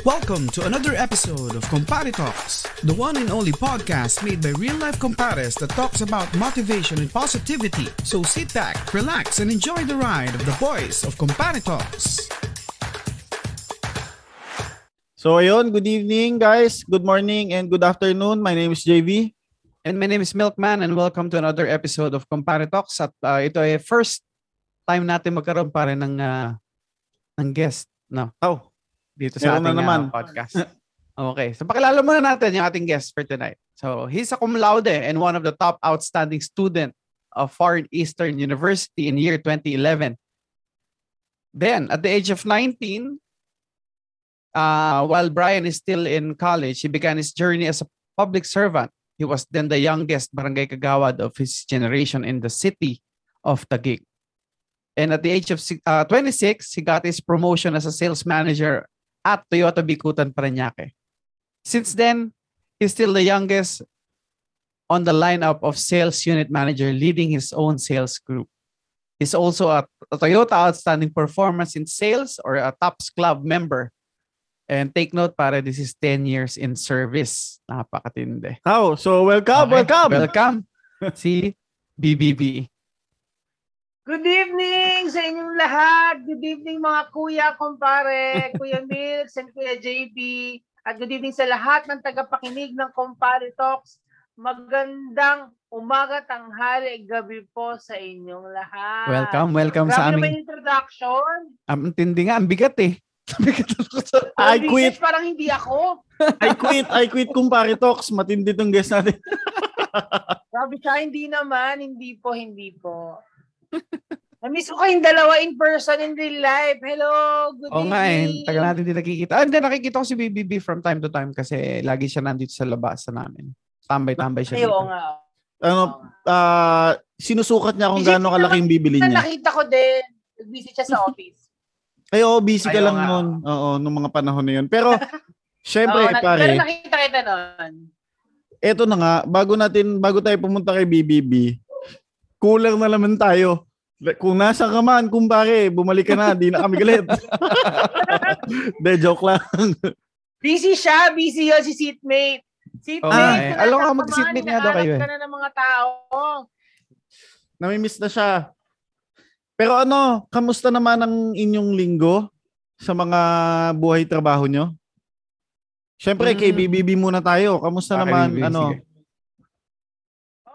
Welcome to another episode of Kumpare Talks, the one and only podcast made by real-life compares that talks about motivation and positivity. So sit back, relax, and enjoy the ride of the voice of Kumpare Talks. So ayun, good evening guys, good morning, and good afternoon. My name is JV. And my name is Milkman, and welcome to another episode of Kumpare Talks. At ito ay first time natin magkaroon pa rin ng guest. No? Oh. Dito sa ating podcast. Okay. So pakilala muna natin yung ating guest for tonight. So he's a cum laude and one of the top outstanding student of Far Eastern University in year 2011. Then at the age of 19, while Brian is still in college, he began his journey as a public servant. He was then the youngest barangay kagawad of his generation in the city of Taguig. And at the age of 26, he got his promotion as a sales manager at Toyota Bicutan Parañaque. Since then, he's still the youngest on the lineup of sales unit manager leading his own sales group. He's also a Toyota Outstanding Performance in Sales or a TOPS Club member. And take note, pare, this is 10 years in service. Napakatindi. Oh, so welcome. Si BBB. Good evening sa inyong lahat. Good evening mga kuya, kumpare, Kuya Milks and Kuya JB. At good evening sa lahat ng tagapakinig ng Kumpare Talks. Magandang umaga, tanghali, gabi po sa inyong lahat. Welcome grabe sa amin. Grabe introduction. Ang tindi nga, ang bigat eh. I quit. Parang hindi ako. I quit Kumpare Talks. Matindi tong guest natin. Grabe siya, hindi po. Namiss ko kayong dalawa in person in real life. Hello, good evening. Oo nga, tagal natin din nakikita. And then nakikita ko si BBB from time to time kasi lagi siya nandito sa labasan namin. Tambay-tambay siya. Oo nga. Sinusukat niya kung gaano kalaking bibili niya. Nakita ko din. Busy siya sa office. Ay, oo, busy ka lang noon. Oo, nung mga panahon na yun. Pero, syempre, pare. Pero nakita kita noon. Eto na nga, bago tayo pumunta kay BBB, kulang na naman tayo. Kung nasa ka man, kumpare, bumalik ka na, di na kami galit. De, joke lang. Busy yun si seatmate. Seatmate. Alam ka mag-seatmate niya daw kayo. Naharap ka na ng mga tao. Namimiss na siya. Pero ano, kamusta naman ang inyong linggo sa mga buhay trabaho nyo? Siyempre, kay BBB muna tayo. Kamusta naman, ano? Sige.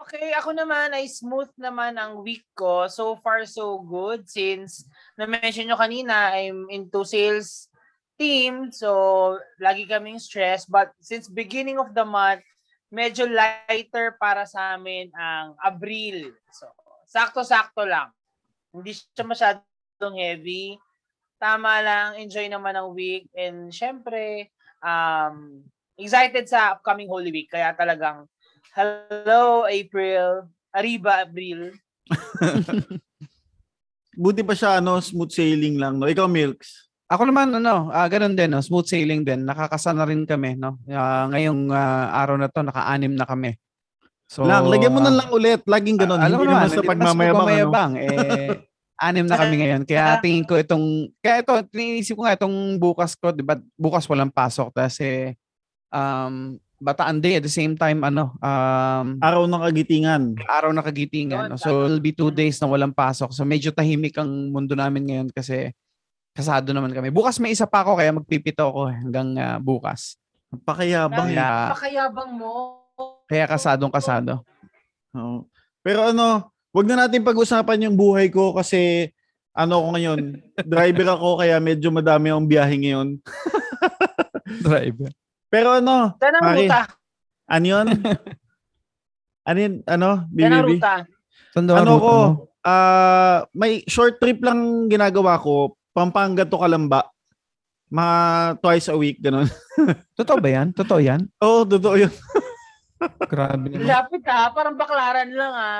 Okay, ako naman ay smooth naman ang week ko. So far, so good. Since na-mention nyo kanina, I'm into sales team. So, lagi kaming stress. But since beginning of the month, medyo lighter para sa amin ang Abril. So, sakto-sakto lang. Hindi siya masyadong heavy. Tama lang. Enjoy naman ang week. And syempre, excited sa upcoming Holy Week. Kaya talagang hello, April. Arriba, April. Buti pa siya, ano, smooth sailing lang, no? Ikaw, Milks? Ako naman, ano, ganun din, no? Smooth sailing din. Nakakasana rin kami, no? Ngayong araw na to, naka-anim na kami. So, lagyan mo na lang ulit. Laging ganun. Alam mo naman, sa pagmamayabang. Eh, anim na kami ngayon. Kaya tingin ko itong, tiniisip ko nga itong bukas ko, diba? Bukas walang pasok. Kasi, Bataan Day at the same time, ano, Araw ng Kagitingan. So, it'll be 2 days na walang pasok. So, medyo tahimik ang mundo namin ngayon kasi kasado naman kami. Bukas may isa pa ako kaya magpipito ako hanggang bukas. Pakayabang. Pakayabang mo. Kaya kasadong. Oh. Pero ano, wag na natin pag-usapan yung buhay ko kasi ano ako ngayon, driver ako kaya medyo madami akong biyahe ngayon. Driver. Pero ano? Ano, BBB? Ano ko? May short trip lang ginagawa ko. Pampanga to Kalamba. Mga twice a week, ganun. Totoo ba yan? Totoo yan? Oo, totoo yun. Grabe naman. Lapit ha, parang baklaran lang ha.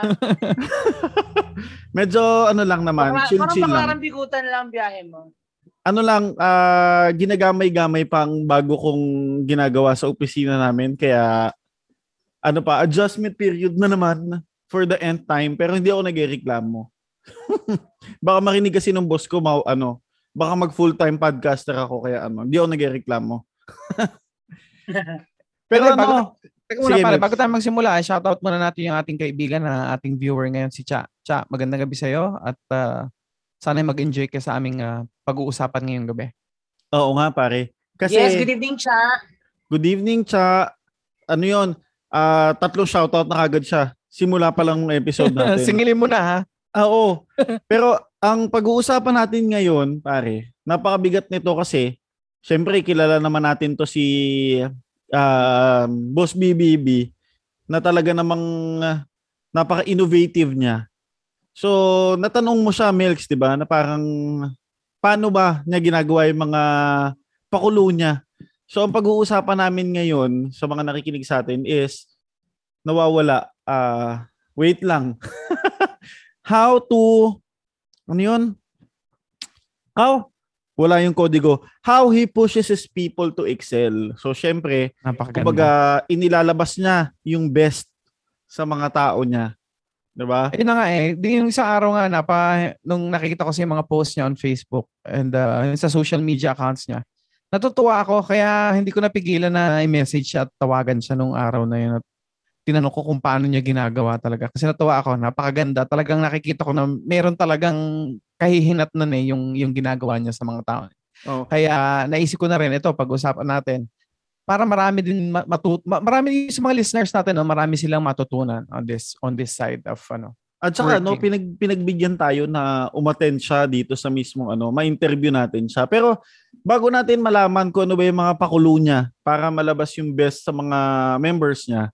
Medyo ano lang naman. Parang baklaran bigutan lang biyahe mo. Ano lang, ginagamay-gamay pang bago kong ginagawa sa opisina namin. Kaya, ano pa, adjustment period na naman for the end time. Pero hindi ako nagreklamo. Baka marinig kasi ng boss ko, baka mag full-time podcaster ako. Kaya ano, hindi ako nagreklamo. Pero ano, bago tayo magsimula, shoutout muna natin yung ating kaibigan na ating viewer ngayon, si Cha. Cha, magandang gabi sa'yo at sana mag-enjoy ka sa aming pag-uusapan ngayong gabi. Oo nga pare. Kasi, yes, good evening Cha. Good evening Cha. Ano yun? Tatlong shoutout na kagad siya. Simula pa lang episode natin. Singilin mo na ha? Oo. Pero ang pag-uusapan natin ngayon pare, napakabigat nito kasi syempre kilala naman natin to si... Boss BBB na talaga namang napaka-innovative niya. So, natanong mo siya, Melks, di ba? Na parang, paano ba niya ginagawa yung mga pakulo niya? So, ang pag-uusapan namin ngayon sa mga nakikinig sa atin is, nawawala, wait lang. How to, ano yun? How? Wala yung kodigo. How he pushes his people to excel. So, syempre, kumbaga, inilalabas niya yung best sa mga tao niya. Diba? Ayun na nga eh. Yung isang araw nga, nung nakikita ko siya yung mga posts niya on Facebook and sa social media accounts niya, natutuwa ako kaya hindi ko napigilan na i-message siya at tawagan siya nung araw na yun at tinanong ko kung paano niya ginagawa talaga. Kasi natuwa ako, napakaganda. Talagang nakikita ko na meron talagang kahihinat na eh yung ginagawa niya sa mga tao. Oh. Kaya naisip ko na rin ito pag-usapan natin. Para marami din marami din sa mga listeners natin, no? Marami silang matutunan on this side of ano. At saka no, pinagbigyan tayo na umattend siya dito sa mismong ano, ma-interview natin siya. Pero bago natin malaman kung ano ba yung mga pakulo niya para malabas yung best sa mga members niya.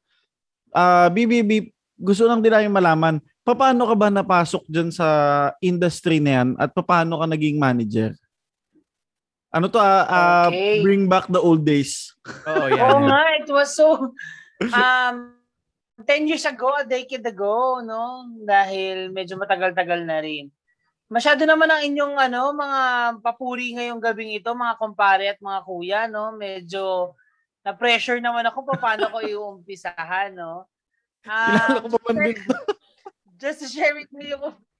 BBB, gusto lang din namin malaman paano ka ba napasok dyan sa industry na yan at paano ka naging manager? Ano to? Okay. Bring back the old days. Oh, yeah. Oo nga, it was so... 10 years ago, a decade ago, no? Dahil medyo matagal-tagal na rin. Masyado naman ang inyong ano, mga papuri ngayong gabing ito, mga kumpare at mga kuya, no? Medyo na-pressure naman ako paano ko iumpisahan, no? Kilala ko pa bandit to. Just to share with me,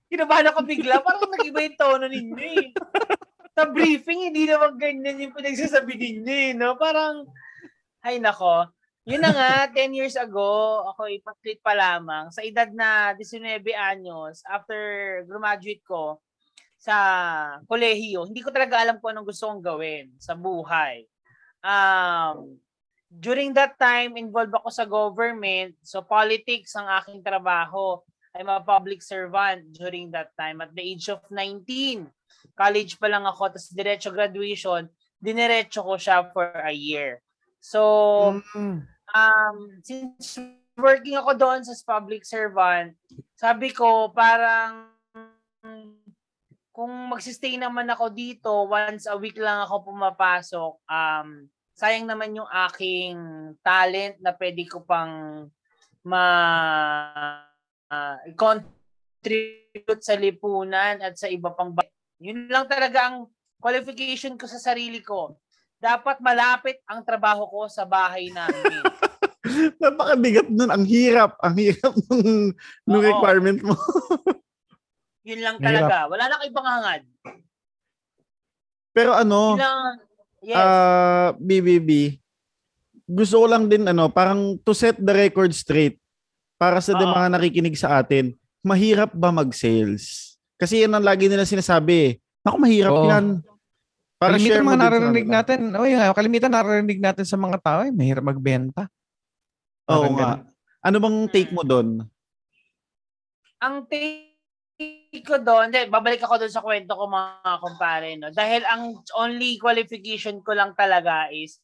kinabahan ako bigla. Parang nag-iba yung tono ninyo eh. Sa briefing, hindi naman ganyan yung pinagsasabi ninyo eh. No? Parang, ay nako. Yun na nga, 10 years ago, ako ipag-tweet pa lamang. Sa edad na 19 anyos, after graduate ko sa kolehiyo, hindi ko talaga alam kung anong gusto kong gawin sa buhay. During that time, involved ako sa government. So, politics ang aking trabaho. I'm a public servant during that time. At the age of 19, college pa lang ako, tapos diretso graduation, dineretso ko siya for a year. So, since working ako doon as public servant, sabi ko parang kung magsistay naman ako dito, once a week lang ako pumapasok, sayang naman yung aking talent na pwede ko pang contribute sa lipunan at sa iba pang bagay. Yun lang talaga ang qualification ko sa sarili ko. Dapat malapit ang trabaho ko sa bahay namin. Napakabigat nun. Ang hirap nung requirement mo. Yun lang talaga. Wala na kang ibang hangad. Pero ano, yes. BBB, gusto ko lang din ano, parang to set the record straight. Para sa mga nakikinig sa atin, mahirap ba mag-sales? Kasi yan ang lagi nila sinasabi. Naku, mahirap yan. Para kalimitan mga naririnig natin. Kalimitan naririnig natin sa mga tao. Mahirap magbenta. Oo nga. Ano bang take mo doon? Ang take ko doon, babalik ako doon sa kwento ko mga kumpare. No? Dahil ang only qualification ko lang talaga is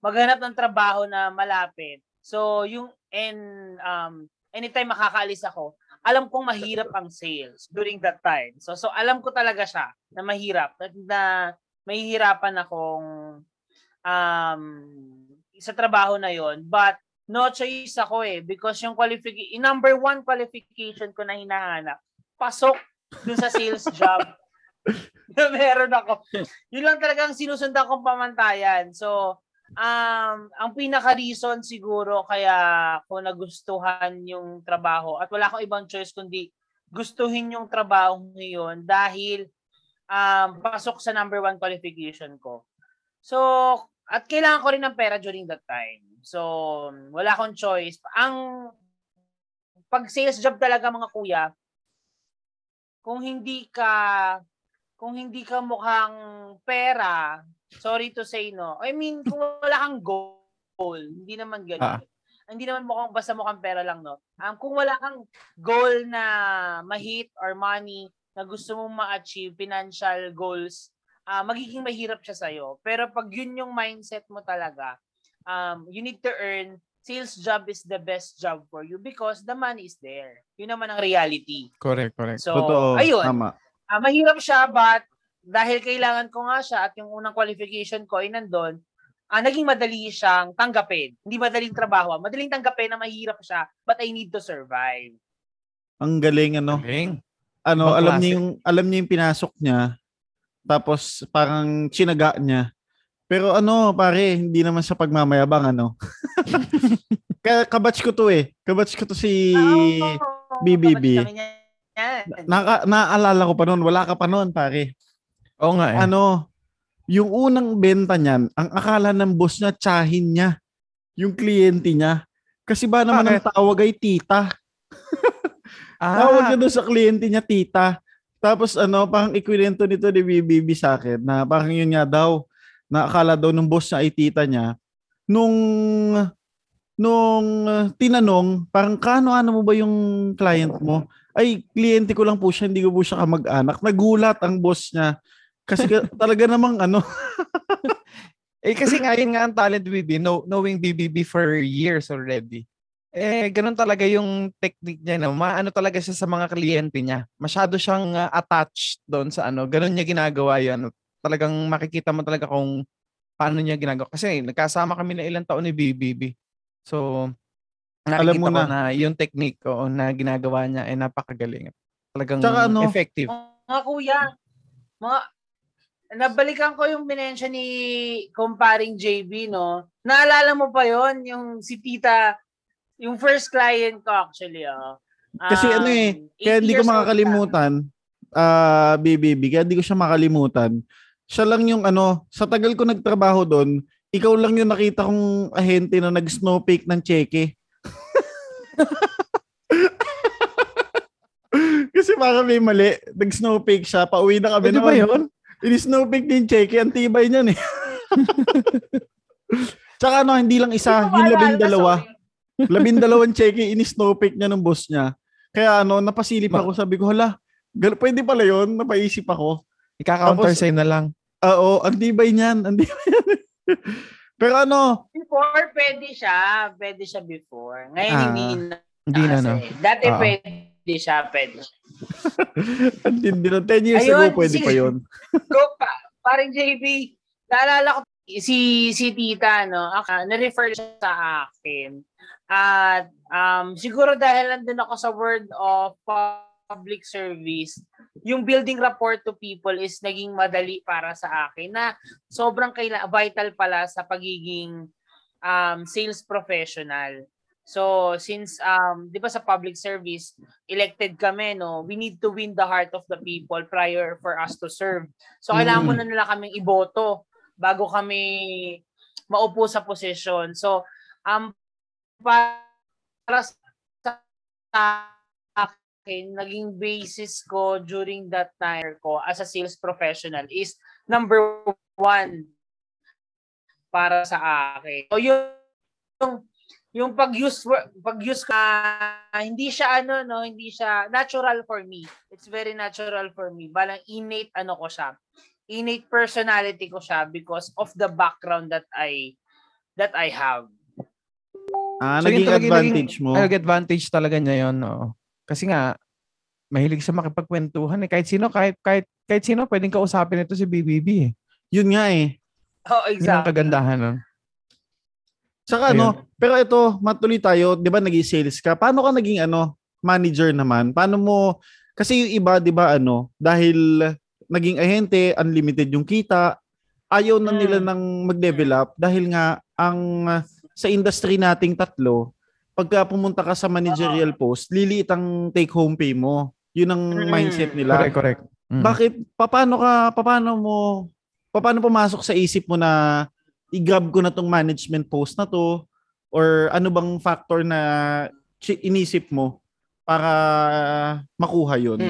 maghanap ng trabaho na malapit. So, anytime makakaalis ako, alam kong mahirap ang sales during that time. So alam ko talaga siya na mahirap. Na mahihirapan akong sa trabaho na yon. But no choice ako eh because yung number one qualification ko na hinahanap, pasok dun sa sales job na meron ako. Yun lang talagang sinusundan kong pamantayan. So, ang pinaka-reason siguro kaya ko nagustuhan yung trabaho at wala akong ibang choice kundi gustuhin yung trabaho ngayon dahil pasok sa number one qualification ko. So, At kailangan ko rin ng pera during that time. So, wala akong choice. Ang pag-sales job talaga mga kuya, kung hindi ka mukhang pera, sorry to say no. I mean, kung wala kang goal, hindi naman ganyan. Ah. Hindi naman mukhang basta mukhang pera lang, no. Kung wala kang goal na ma-hit or money na gusto mong ma-achieve, financial goals, magiging mahirap siya sa'yo. Pero pag yun yung mindset mo talaga, you need to earn. Sales job is the best job for you because the money is there. Yun naman ang reality. Correct, correct. So, totoo, ayun. Mahirap siya, but dahil kailangan ko nga siya at yung unang qualification ko ay nandun, naging madali siyang tanggapin. Hindi madaling trabaho. Madaling tanggapin na mahirap siya, but I need to survive. Ang galing, ano? Galing. Ano, alam niya yung pinasok niya. Tapos parang chinaga niya. Pero ano, pare, hindi naman sa pagmamayabang, ano. Kabatch ko to eh. Kabatch ko to si BBB. Naaalala ko pa noon, wala ka pa noon, pare. Oo nga eh. Ano, yung unang benta niyan, ang akala ng boss niya, tsahin niya. Yung kliyente niya. Kasi ba naman ang tawag ay tita? Tawag niya doon sa kliyente niya, tita. Tapos ano, parang ikwento nito ni BBB sa akin na parang yun nga daw, nakakala daw ng boss na ay tita niya. Nung tinanong, parang ano mo ba yung client mo? Ay, kliyente ko lang po siya, hindi ko po siya kamag-anak. Nagulat ang boss niya. Kasi talaga namang ano. Kasi nga yun nga ang talent BBB, knowing BBB for years already. Ganun talaga yung technique niya na maano talaga siya sa mga kliyente niya. Masyado siyang attached doon sa ano. Ganun niya ginagawa yun. Talagang makikita mo talaga kung paano niya ginagawa. Kasi nagkasama kami na ilang taon ni BBB. So, alam mo na yung technique ko na ginagawa niya ay napakagaling. Talagang ano, effective. Mga kuya, nabalikan ko yung binensya ni Kumparing JB, no? Naalala mo pa yon yung si Tita. Yung first client ko actually, kasi ano eh, kaya hindi ko makakalimutan, BBB, kaya hindi ko siya makalimutan. Siya lang yung ano, sa tagal ko nagtrabaho doon, ikaw lang yung nakita kong ahente na nag-snowpeak ng cheque. Kasi baka may mali, nag-snowpeak siya, pauwi na kami naman. Ano ba yun? In-snowpeak din cheque, ang tibay niyan eh. Tsaka ano, hindi lang isa, yung labing-dalawa. Sorry. 12 cheque in-snowpeak niya ng boss niya. Kaya ano, napasilip ako. Sabi ko, hala, pwede pala yun. Napaisip ako. Ika-counter sign na lang. Oo, antibay niyan. Pero ano? Before, pwede siya. Pwede siya before. Ngayon, hindi na. No? Dati pwede siya. Pwede siya. Antindi na. 10 years ago, pwede pa yun. Go pa. Parang JB, naalala ko si Tita, no? Na-refer siya sa akin. At siguro dahil nandun ako sa world of public service, yung building rapport to people is naging madali para sa akin na sobrang vital pala sa pagiging sales professional. So since, di ba sa public service, elected kami, no? We need to win the heart of the people prior for us to serve. So kailangan mo na nila kaming iboto bago kami maupo sa posisyon. So, para sa akin, naging basis ko during that time ko as a sales professional is number one para sa akin. So yung pag-use ka, hindi siya ano, no, hindi siya natural for me. It's very natural for me. Balang innate ano ko siya. Innate personality ko siya because of the background that I have. So naging advantage mo. Nag-advantage talaga niya yun. No? Kasi nga, mahilig siya makipagkwentuhan. Eh. Kahit sino, pwedeng kausapin ito si BBB. Eh. Yun nga eh. Oh, exactly. Yun ang kagandahan. No? Saka ayun. No, pero ito, matuloy tayo. Di ba naging sales ka? Paano ka naging manager naman? Paano mo, kasi yung iba, di ba dahil naging ahente, unlimited yung kita, ayaw na nila ng mag-level up dahil nga ang... sa industry nating tatlo, pagka pumunta ka sa managerial post, liliit ang take-home pay mo. Yun ang mindset nila. Correct. Bakit? Paano pumasok sa isip mo na i-grab ko na tong management post na to? Or ano bang factor na inisip mo para makuha yun?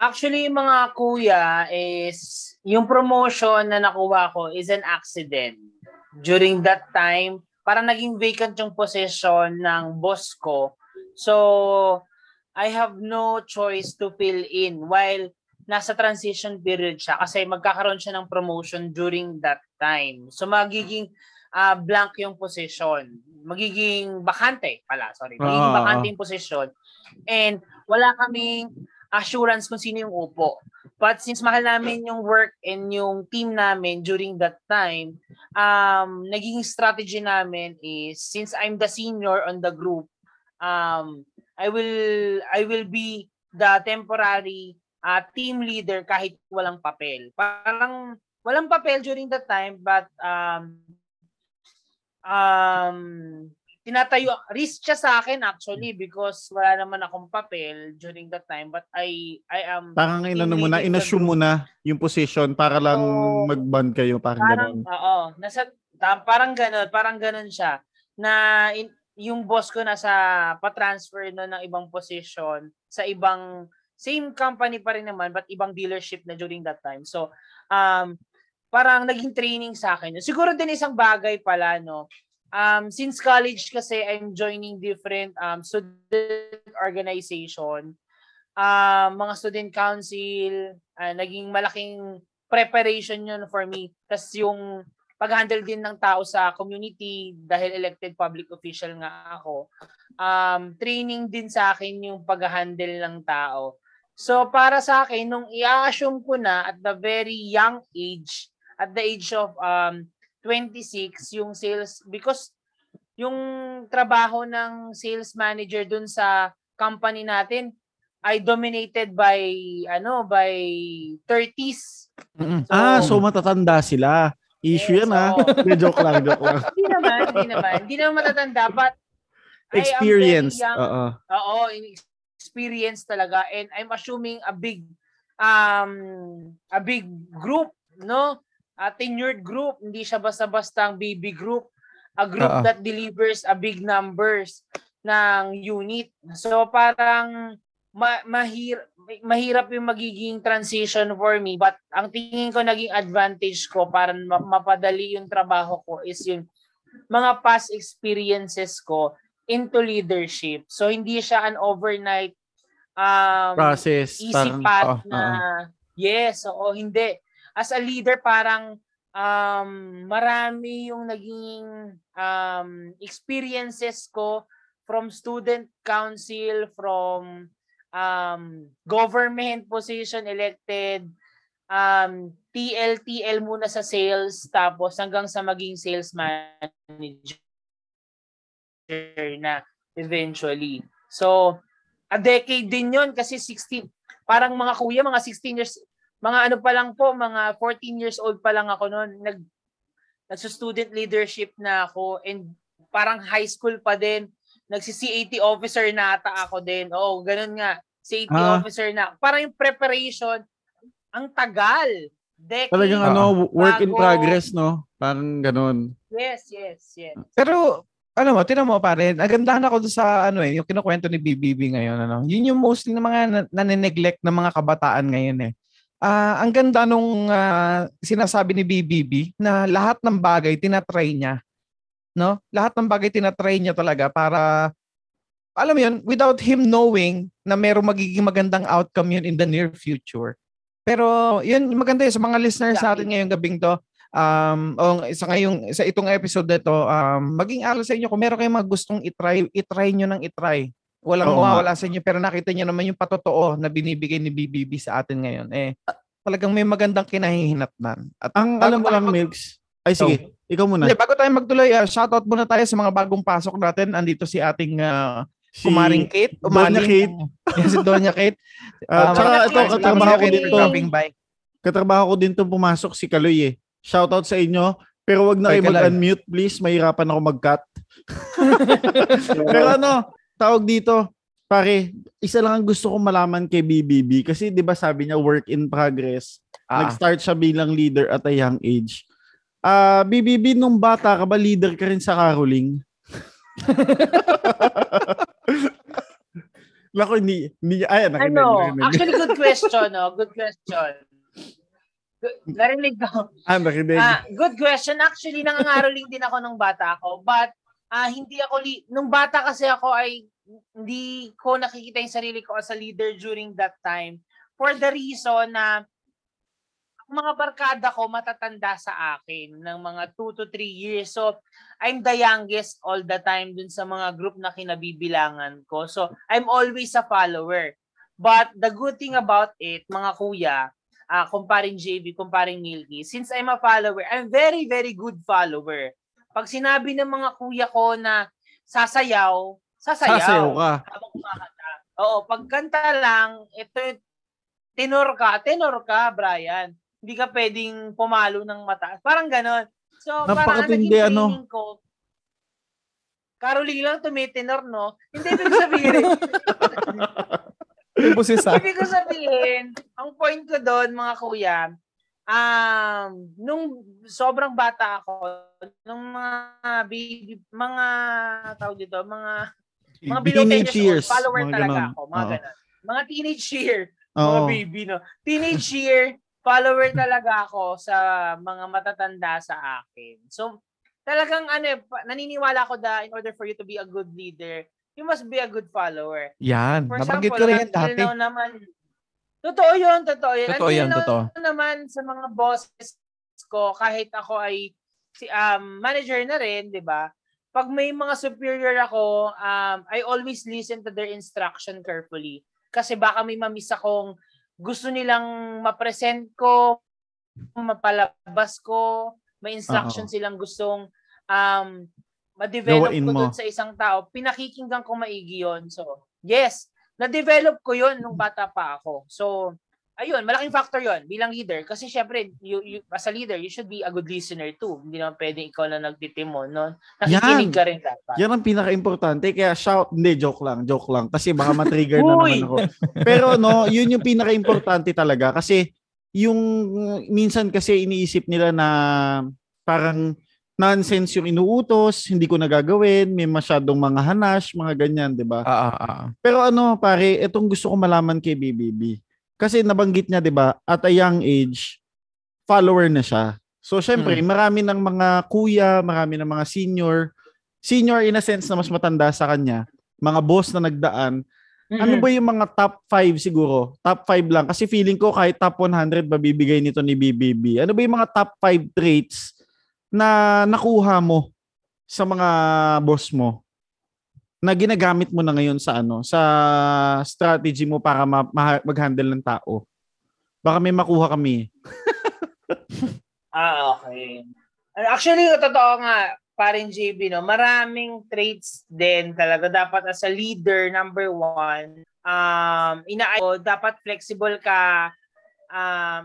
Actually, mga kuya, is yung promotion na nakuha ko is an accident. During that time, parang naging vacant yung position ng boss ko. So, I have no choice to fill in while nasa transition period siya kasi magkakaroon siya ng promotion during that time. So, magiging blank yung position. Magiging bakante pala, sorry. Magiging bakante yung position. And wala kaming assurance kung sino yung upo. But since mahal namin yung work and yung team namin during that time, naging strategy namin is, since I'm the senior on the group, I will be the temporary team leader kahit walang papel. Parang walang papel during that time, but tinatayo, risk siya sa akin actually because wala naman akong papel during that time, but I am parang inassume mo na yung position para lang mag-bond kayo, parang ganun. Oo, parang ganun siya na yung boss ko nasa pa-transfer na ng ibang position sa ibang same company pa rin naman but ibang dealership na during that time. So parang naging training sa akin. Siguro din isang bagay pala, no. Since college kasi, I'm joining different student organization, mga student council, naging malaking preparation yun for me. Tapos yung pag-handle din ng tao sa community dahil elected public official nga ako. Training din sa akin yung pag-handle ng tao. So para sa akin, nung i-assume ko na at the very young age, at the age of 26 yung sales, because yung trabaho ng sales manager dun sa company natin ay dominated by 30s. So, so matatanda sila. Issue yan, ha? Joke lang. Hindi naman matatanda, but experience. Oo, experience talaga, and I'm assuming a big group, no? A tenured group, hindi siya basta-basta ang BB group, a group that delivers a big numbers ng unit. So parang mahirap yung magiging transition for me, but ang tingin ko naging advantage ko para mapadali yung trabaho ko is yung mga past experiences ko into leadership. So hindi siya an overnight process, easy path hindi. As a leader, parang marami yung naging experiences ko from student council, from government position elected, TL muna sa sales, tapos hanggang sa maging sales manager na eventually. So, a decade din yun kasi 16, parang mga kuya, mga 16 years, mga ano pa lang po, mga 14 years old pa lang ako noon, nagsu-student leadership na ako, and parang high school pa din, nagsi-CAT officer na ata ako din. Oo, ganun nga. CAT officer na. Parang yung preparation, ang tagal. Decade. Talagang work in progress, no? Parang ganun. Yes. Pero, tinan mo pa rin, agandahan ako sa yung kinukwento ni BBB ngayon. Yun yung mostly ng mga nanineglect ng mga kabataan ngayon, eh. Ang ganda nung sinasabi ni BBB na lahat ng bagay tinatry niya. No? Lahat ng bagay tinatry niya talaga para, alam mo yun, without him knowing na merong magiging magandang outcome yun in the near future. Pero yun, maganda yun sa mga listeners natin ngayong gabing to. Sa itong episode na to, maging alas sa inyo kung meron kayong mga gustong itry nyo ng itry. Walang mawawala sa inyo, pero nakita niyo naman yung patotoo na binibigay ni BBB sa atin ngayon. Eh, talagang may magandang kinahihinatnan. At ang alam mo lang, Milks. Ay, sige. Ikaw muna. Bago tayo magtuloy, shoutout muna tayo sa mga bagong pasok natin. Andito si ating kumaring Kate. Doña Kate. Si Doña Kate. Tsaka ito, katrabaho ko din to pumasok si Kaloy, eh. Shoutout sa inyo. Pero wag na kayo mag-unmute, please. Mahirapan ako mag-cut. Pero tawag dito, pare, isa lang ang gusto kong malaman kay BBB kasi 'di ba sabi niya work in progress. Nag-start siya bilang leader at a young age. BBB, nung bata ka ba, leader ka rin sa caroling? Lako, hindi ay, ano, actually, good question, no? Good question. Narinig ko. Ah, narinig. Good question. Actually, nangangaroling din ako nung bata ako. But, hindi ako, nung bata kasi ako ay, hindi ko nakikita yung sarili ko as a leader during that time. For the reason na, mga barkada ko matatanda sa akin ng mga 2 to 3 years. So, I'm the youngest all the time dun sa mga group na kinabibilangan ko. So, I'm always a follower. But the good thing about it, mga kuya, kumparing JB, kumparing Milky, since I'm a follower, I'm very, very good follower. Pag sinabi ng mga kuya ko na sasayaw, sasayaw ka. Oo, pagkanta lang, ito, tenor ka, Brian. Hindi ka pwedeng pumalo ng mataas. Parang ganon. So, parang naging training ko. Caroling lang tumitinor, no? Hindi, ibig sabihin. Ibig ko sabihin, ang point ko doon, mga kuya, nung sobrang bata ako, nung mga baby, mga, tawag dito, mga below 10 years old, follower talaga ako. Mga ganon. Mga teenage year. Mga baby, no? Teenage year, follower talaga ako sa mga matatanda sa akin. So, talagang ano, naniniwala ko na in order for you to be a good leader, you must be a good follower. Yan. For nabanggit example, ko rin yan dati. Naman, totoo yun, totoo yun. Totoo yan, totoo. Naman sa mga bosses ko, kahit ako ay si manager na rin, di ba? Pag may mga superior ako, I always listen to their instruction carefully. Kasi baka may mamiss akong gusto nilang ma-present ko, mapalabas ko, may instruction silang gustong ma-develop ko doon sa isang tao. Pinakikinggan ko maigi yun. So, yes, na-develop ko yun nung bata pa ako. So, ayun, malaking factor yun bilang leader. Kasi syempre, you, as a leader, you should be a good listener too. Hindi naman pwedeng ikaw na nagtitimon. No? Nakikinig ka rin dapat. Yan ang pinaka-importante. Kaya shout, hindi, joke lang. Kasi baka matrigger na naman ako. Pero no, yun yung pinaka-importante talaga. Kasi, yung minsan kasi iniisip nila na parang nonsense yung inuutos, hindi ko nagagawin, may masyadong mga hanash, mga ganyan, di ba? Pero ano, pare, itong gusto ko malaman kay BBB. Kasi nabanggit niya, di ba, at a young age, follower na siya. So, syempre, marami ng mga kuya, marami ng mga senior in a sense na mas matanda sa kanya, mga boss na nagdaan. Ano ba yung mga top 5 siguro? Top 5 lang. Kasi feeling ko kahit top 100 babibigay nito ni BBB. Ano ba yung mga top 5 traits na nakuha mo sa mga boss mo na ginagamit mo na ngayon sa ano, sa strategy mo para mag-handle ng tao? Baka may makuha kami. Okay. Actually, totoo nga, parang JB, no? Maraming traits din talaga. Dapat as a leader, number one, dapat flexible ka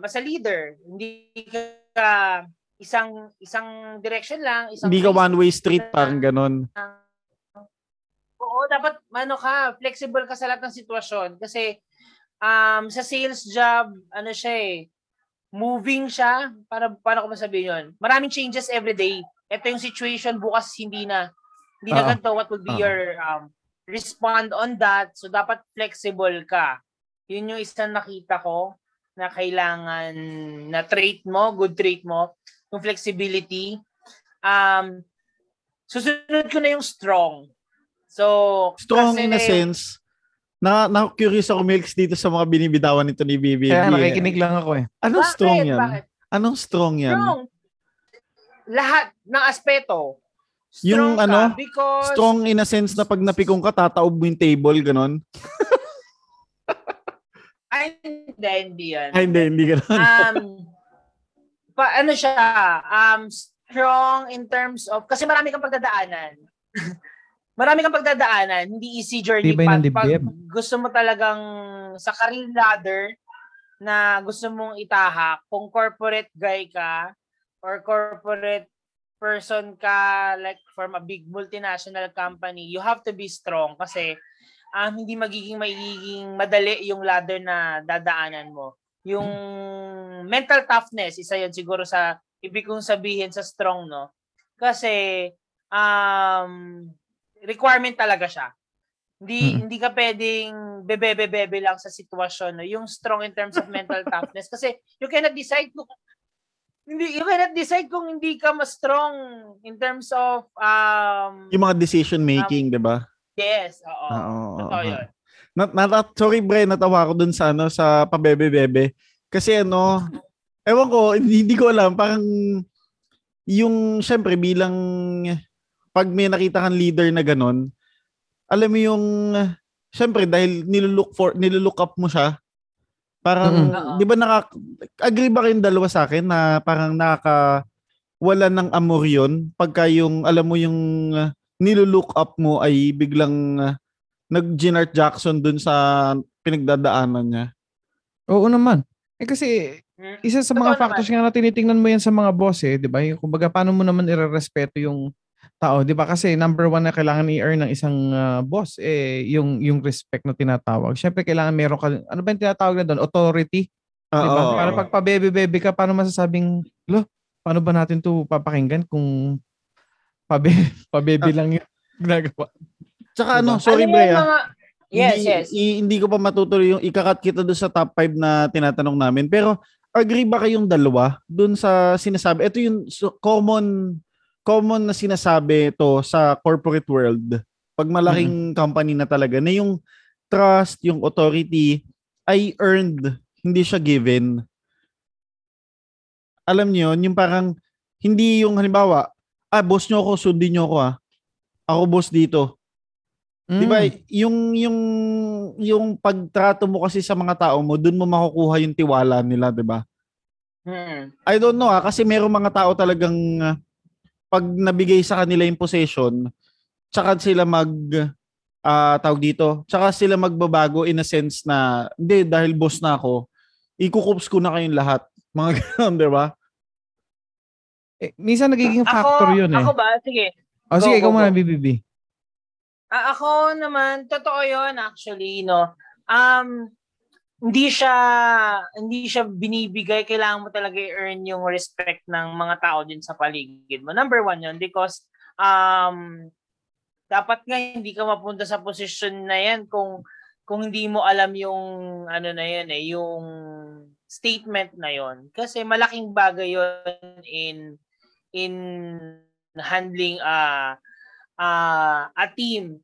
as a leader. Hindi ka isang direction lang. Hindi ka one-way street, parang ganun. Oo, dapat flexible ka sa lahat ng sitwasyon. Kasi sa sales job, ano siya eh, moving siya. Paano ko masabihin yun? Maraming changes everyday. Ito yung situation, bukas hindi na ganito, what will be your respond on that. So, dapat flexible ka. Yun yung isang nakita ko na kailangan na trait mo, good trait mo, yung flexibility. Susunod ko na yung strong. So, strong in a sense, na-curious ako, Milks, dito sa mga binibitawan nito ni BBB. Kaya nakikinig lang ako eh. Anong bakit, strong yan? Bakit? Anong strong yan? Strong. Lahat ng aspeto. Strong yung ka, ano, because strong in a sense na pag napikong ka, tataob mo yung table, ganon? Ay, hindi yan. Ay, hindi ganon. Ano siya, strong in terms of, kasi marami kang pagdadaanan. Hindi easy journey. Pag gusto mo talagang sa career ladder na gusto mong itahak, kung corporate guy ka, or corporate person ka, like from a big multinational company, you have to be strong kasi hindi magiging madali yung ladder na dadaanan mo. Yung mental toughness, isa yun siguro sa ibig kong sabihin sa strong, no? Kasi requirement talaga siya. Hindi ka pwedeng bebe lang sa sitwasyon, no? Yung strong in terms of mental toughness, kasi you cannot decide kung hindi ka mas strong in terms of yung mga decision making, 'di ba? Yes, oo. Totoo 'yun. Sorry Bre, natawa ko dun sa sa pabebe-bebe. Kasi ewan ko, hindi ko alam, parang yung syempre bilang pag may nakita kang leader na ganun, alam mo yung syempre dahil nilook up mo siya, parang di ba agree ba kayong dalawa sa akin na parang wala ng amor yun pagka yung alam mo yung nilook up mo ay biglang nag-Jenard Jackson dun sa pinagdadaanan niya? Oo naman. Kasi isa sa mga factors nga na tinitingnan mo yan sa mga boss, di ba? Yung kumbaga paano mo naman irerespeto yung tao, di ba? Kasi number one na kailangan i-earn ng isang boss, yung respect na tinatawag. Siyempre, kailangan meron ka, ano ba yung tinatawag na doon? Authority? Di ba? Para pag pabebe-bebe ka, paano masasabing, paano ba natin to papakinggan kung pabebe lang yung ginagawa? Tsaka sorry Brea. Yes. Hindi ko pa matutuloy yung ikakat kita doon sa top 5 na tinatanong namin. Pero, agree ba kayong dalawa doon sa sinasabi? Ito yung common na sinasabi ito sa corporate world pag malaking company na talaga, na yung trust, yung authority ay earned, hindi siya given. Alam niyo yun, yung parang hindi yung halimbawa, boss niyo ako, sundin niyo ako Ako boss dito. Mm. 'Di ba? Yung pagtrato mo kasi sa mga tao mo, doon mo makukuha yung tiwala nila, 'di ba? Mm. I don't know kasi merong mga tao talagang pag nabigay sa kanila yung possession, tsaka sila tsaka sila magbabago in a sense na, hindi, dahil boss na ako, ikukups ko na kayong lahat. Mga gano'n, di ba? Minsan nagiging factor yun. Ako ba? Sige. Sige, ikaw muna, BBB. Ako naman, totoo yun actually, no? Hindi siya binibigay. Kailangan mo talaga i-earn yung respect ng mga tao din sa paligid mo. Number one yun, because dapat nga hindi ka mapunta sa posisyon na yan kung hindi mo alam yung yung statement na yun. Kasi malaking bagay yun in handling a team.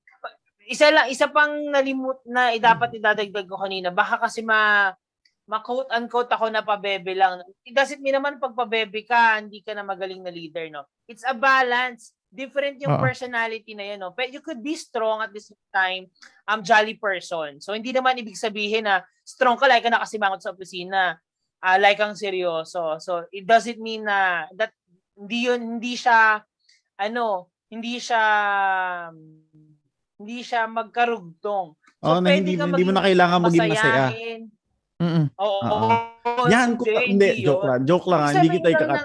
Isa pang nalimut na dapat idadagdag ko kanina. Baka kasi ma-quote-unquote ako na pabebe lang. It doesn't mean naman pag pabebe ka, hindi ka na magaling na leader, no? It's a balance. Different yung personality na yun, no? But you could be strong at the same time, jolly person. So, hindi naman ibig sabihin na strong ka, like ka nakasimangot sa opisina, like kang seryoso. So, it doesn't mean na that hindi siya magkarugtong. So, hindi mo na kailangan maging masaya. Yan, hindi. Joke lang. Hindi kita ikakat.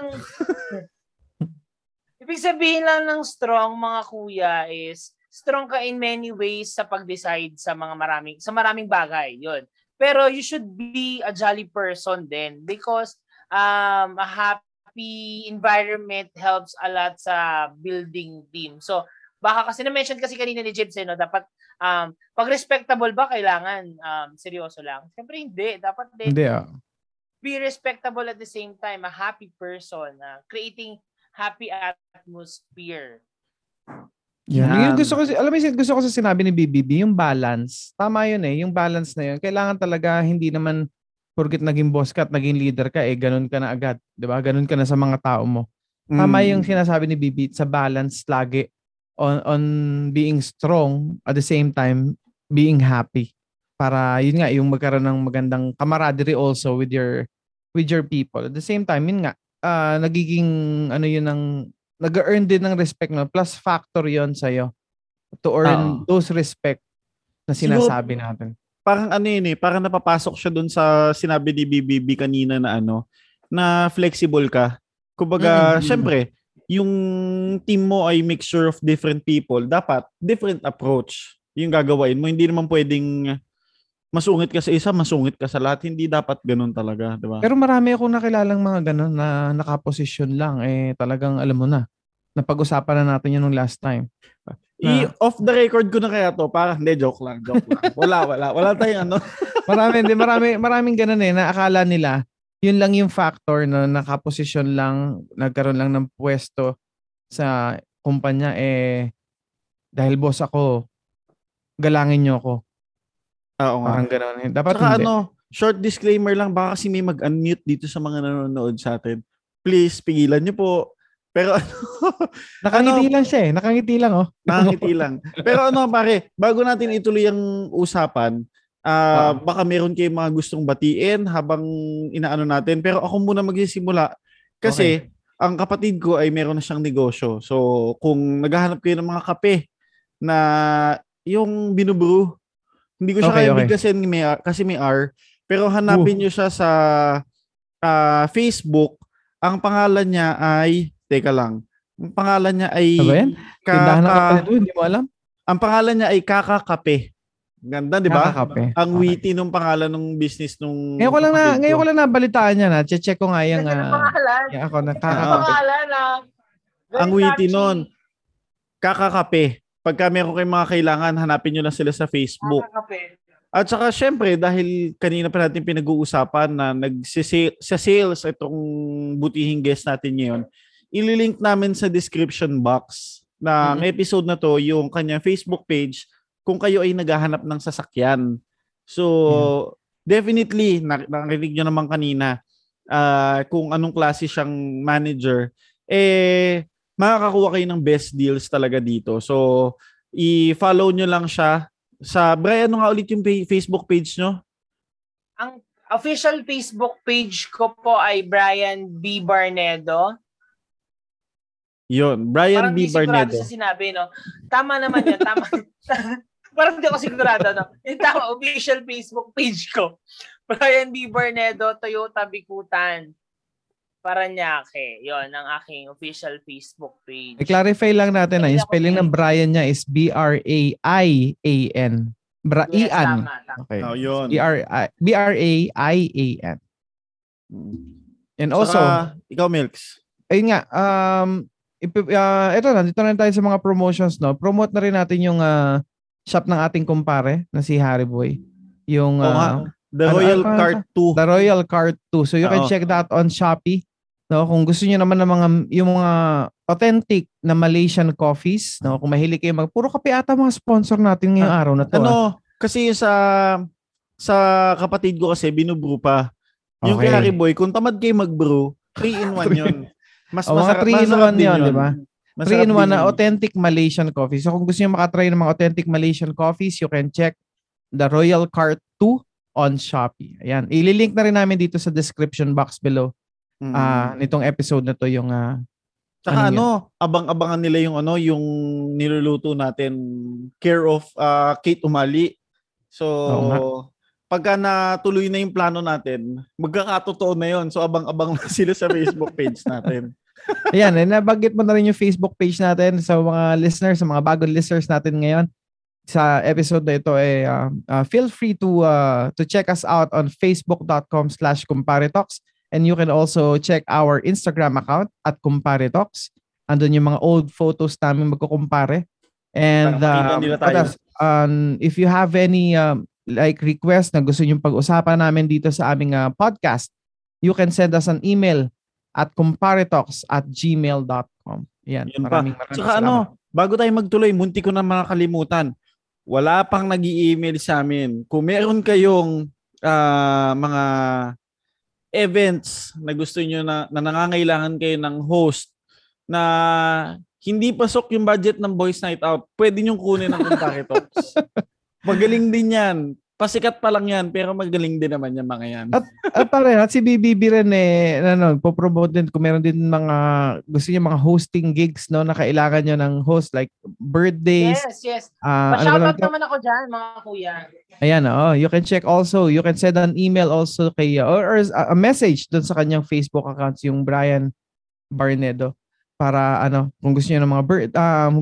Ibig sabihin lang ng strong, mga kuya, is strong ka in many ways sa pag-decide sa maraming bagay. Yun. Pero you should be a jolly person din, because a happy environment helps a lot sa building team. So, baka kasi na-mention kasi kanina ni Jibs, dapat pag respectable ba kailangan seryoso lang? Siyempre hindi. Dapat din be respectable at the same time, a happy person, creating happy atmosphere. Yeah. Gusto ko sa sinabi ni BBB, yung balance. Tama yun yung balance na yun. Kailangan talaga, hindi naman porket naging boss ka at naging leader ka, ganun ka na agad. Diba? Ganun ka na sa mga tao mo. Tama yung sinasabi ni BBB, sa balance lagi. On being strong at the same time being happy, para yun nga yung magkaroon ng magandang camaraderie also with your people. At the same time yun nga nagiging yun ang nag-earn din ng respect na plus factor yun sa'yo to earn those respect na sinasabi natin. Parang parang napapasok siya dun sa sinabi ni BBB kanina na na flexible ka. Kumbaga syempre yung team mo ay mixture of different people. Dapat different approach yung gagawain mo. Hindi naman pwedeng masungit ka sa isa, masungit ka sa lahat. Hindi dapat ganun talaga, di ba? Pero marami akong nakilalang mga ganun na nakaposisyon lang. Eh, talagang alam mo na. Napag-usapan na natin yun nung last time. Off the record ko na kaya to. Para, hindi, joke lang. Wala tayong ano. maraming ganun eh. Na akala nila, yun lang yung factor na nakaposisyon lang, nagkaroon lang ng pwesto sa kumpanya. Eh, dahil boss ako, galangin nyo ako. Oo nga. Parang ganun eh. Dapat saka hindi. Ano, short disclaimer lang. Baka kasi may mag-unmute dito sa mga nanonood sa atin. Please, pigilan nyo po. Pero ano, nakangiti lang siya eh. Nakangiti lang. Pero ano pare, bago natin ituloy ang usapan, baka meron kayong mga gustong batiin habang inaano natin. Pero ako muna magsisimula kasi ang kapatid ko ay meron na siyang negosyo. So kung naghahanap kayo ng mga kape na yung Bino Brew, hindi ko siya kaibig kasi may R. Pero hanapin nyo siya sa Facebook. Ang pangalan niya ay... Teka lang. Ang pangalan niya ay... Tindahan ng kape nito, hindi mo alam? Ang pangalan niya ay Kakakape. Ganda, di ba? Kakakape. Ang witty nung pangalan ng business nung... Ngayon ko lang na balitaan niya na. Check ko nga yung... Ako na Kakakape. Ang witty nun. Kakakape. Pagka meron kayong mga kailangan, hanapin nyo lang sila sa Facebook. Kakakape. At saka syempre, dahil kanina pa natin pinag-uusapan na sa sales itong butihing guest natin ngayon, ililink namin sa description box ng episode na to yung kanyang Facebook page kung kayo ay naghahanap ng sasakyan. So, definitely, narinig nyo naman kanina kung anong klase siyang manager, eh, makakakuha kayo ng best deals talaga dito. So, i-follow nyo lang siya sa, Brian, ano nga ulit yung Facebook page nyo? Ang official Facebook page ko po ay Brian B. Barnedo. Yon, Brian parang B. Barnedo. Parang sinabi, no? Tama naman yun, tama. Parang hindi ako sigurado, no? Yung tama, official Facebook page ko. Brian B. Barnedo, Toyota Bicutan Parañaque. Yon, ang aking official Facebook page. I-clarify lang natin na yung spelling ng Brian niya is B-R-A-I-A-N. Yes, tama. Okay. Oh, yun. B-R-A-I-A-N. And also, ikaw, Milks. Ayun nga, ito na, dito na tayo sa mga promotions, no? Promote na rin natin yung shop ng ating kumpare na si Harry Boy. Yung The Royal Cart 2. The Royal Cart 2. So you can check that on Shopee, no? Kung gusto niyo naman ng yung mga authentic na Malaysian coffees, no? Kung mahilig kayo puro kape ata mga sponsor natin ngayong araw na to. Ano? Kasi sa kapatid ko kasi binubrew pa. Yung kay Harry Boy, kung tamad kayo mag-brew, 3-in-1 yun. Mas masarap 3-in-1 'yon, di ba? 3-in-1 na authentic Malaysian coffee. So kung gusto niyo makatry ng mga authentic Malaysian coffees, you can check The Royal Cart 2 on Shopee. Ayan, ililink na rin namin dito sa description box below. Nitong episode na 'to yung saka abang-abangan nila yung yung niluluto natin, care of Kate Umali. So pagka natuloy na yung plano natin, magkakatotoo na yun. So, abang-abang na sila sa Facebook page natin. Ayan, nabanggit mo na rin yung Facebook page natin sa mga listeners, sa mga bagong listeners natin ngayon. Sa episode na ito, feel free to check us out on facebook.com/KumpareTalks. And you can also check our Instagram account at Kumpare Talks. Andun yung mga old photos namin magkukumpare. And if you have any... like request na gusto nyong pag-usapan namin dito sa aming podcast, you can send us an email at kumparetalks@gmail.com. Yan, maraming saka salamat. Bago tayo magtuloy, munti ko na makalimutan. Wala pang nag-i-email sa amin. Kung meron kayong mga events na gusto nyo na nangangailangan kayo ng host na hindi pasok yung budget ng Boys Night Out, pwede nyong kunin ng Kumpare Talks. Magaling din yan. Pasikat pa lang yan, pero magaling din naman yung mga yan. At si BBB rin po-promote din. Kung meron din mga, gusto niya mga hosting gigs, no, na kailangan nyo ng host, like birthdays. Yes. Pa-shoutout naman ako dyan, mga kuya. Ayan, you can check also. You can send an email also kay, or a message dun sa kanyang Facebook accounts, yung Brian Barnedo. Para, kung gusto niyo ng mga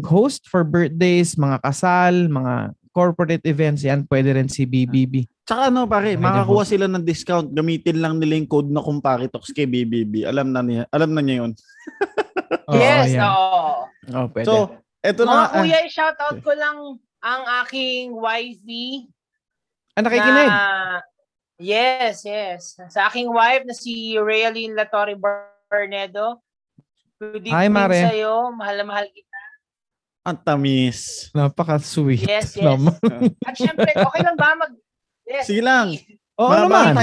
host for birthdays, mga kasal, mga corporate events, yan, pwede rin si BBB. Tsaka ano pare, makakuha sila ng discount. Gamitin lang nila yung code na Kumpare Talks kay BBB. Alam na niya yun. Yes, oo. Oh, pwede. So, eto na. Mga kuya, shoutout ko lang ang aking wifey. Ah, nakikinig? Yes. Sa aking wife na si Raylene Latorre Bernardo. Good evening sa'yo. Mahal na mahal kita. Ang tamis. Napaka-sweet. Yes. Naman. At syempre, okay lang ba Yes. Sige lang. Oo naman.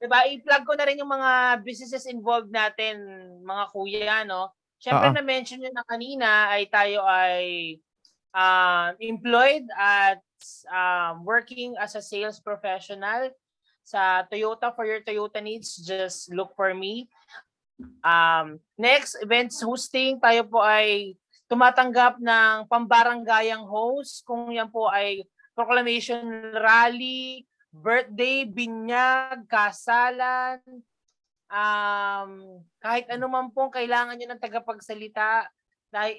Diba, i-plug ko na rin yung mga businesses involved natin, mga kuya, no? Syempre, na-mention nyo na kanina ay tayo ay employed at working as a sales professional sa Toyota. For your Toyota needs, just look for me. Next, events hosting. Tayo po ay tumatanggap ng pambaranggayang host kung yan po ay proclamation rally, birthday, binyag, kasalan, kahit anuman pong kailangan nyo ng tagapagsalita.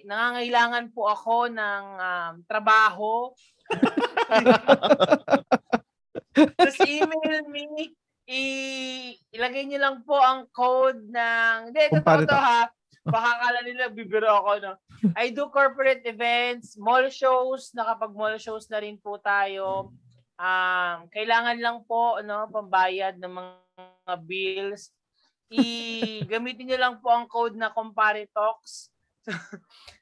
Nangangailangan po ako ng trabaho. Just email me. Ilagay nyo lang po ang code ng... Hindi, totoo ha. Baka kala nila bibiro ako, no? I do corporate events, mall shows, nakapag-mall shows na rin po tayo. Kailangan lang po, no, pambayad ng mga bills. Gamitin nyo lang po ang code na Kumpare Talks.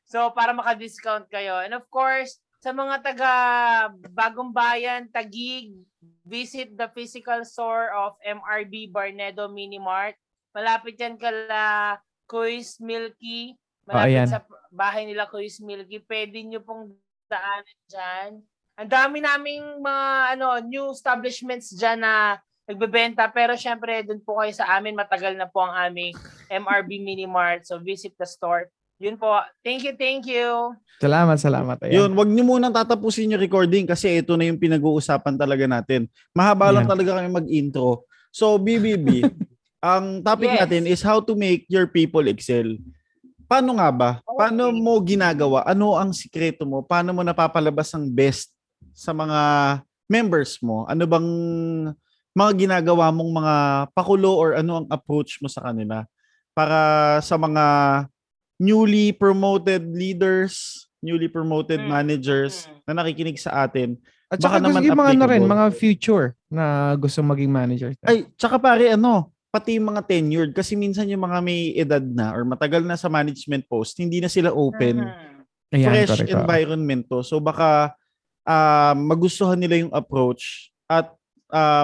So, para maka-discount kayo. And of course, sa mga taga Bagumbayan, Taguig, visit the physical store of MRB Bernedo Mini Mart. Malapit yan kala Kuis Milky. Malapit sa bahay nila Kuis Milky. Pwede nyo pong daanan dyan. Ang dami naming mga new establishments dyan na nagbebenta. Pero syempre, dun po kayo sa amin. Matagal na po ang aming MRB Mini Mart. So visit the store. Yun po. Thank you. Salamat. Ayan. Yun, wag niyo muna tatapusin yung recording kasi ito na yung pinag-uusapan talaga natin. Mahaba lang talaga kami mag-intro. So, BBB, ang topic natin is how to make your people excel. Paano nga ba? Paano mo ginagawa? Ano ang sikreto mo? Paano mo napapalabas ang best sa mga members mo? Ano bang mga ginagawa mong mga pakulo or ano ang approach mo sa kanila? Para sa mga newly promoted leaders, newly promoted managers na nakikinig sa atin. At saka naman mga na rin, mga future na gusto maging manager. Ay, tsaka pare, pati mga tenured kasi minsan yung mga may edad na or matagal na sa management post, hindi na sila open. Ayan, fresh environment to. So baka magustuhan nila yung approach at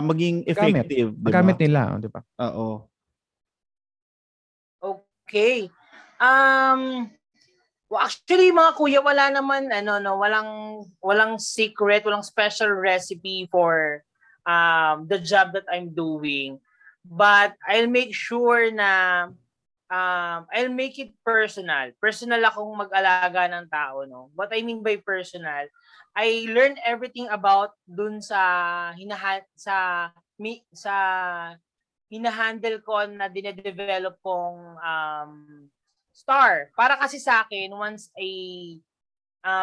maging effective. Magamit nila, di ba? Oo. Okay. Well, actually mga kuya, wala naman walang secret, walang special recipe for the job that I'm doing. But I'll make sure na I'll make it personal. Personal akong mag-alaga ng tao, no. What I mean by personal, I learned everything about dun sa hinahandle ko na dinedevelop kong star. Para kasi sa akin, once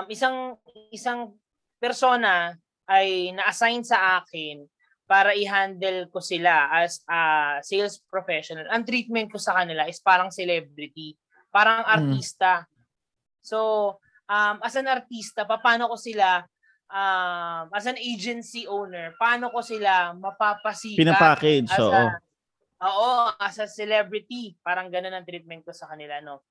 isang persona ay na-assign sa akin para i-handle ko sila as a sales professional, ang treatment ko sa kanila is parang celebrity, parang artista. So, as an artista, paano ko sila, as an agency owner, paano ko sila mapapasikat? Pinapackage, oo, as a celebrity, parang ganun ang treatment ko sa kanila, no.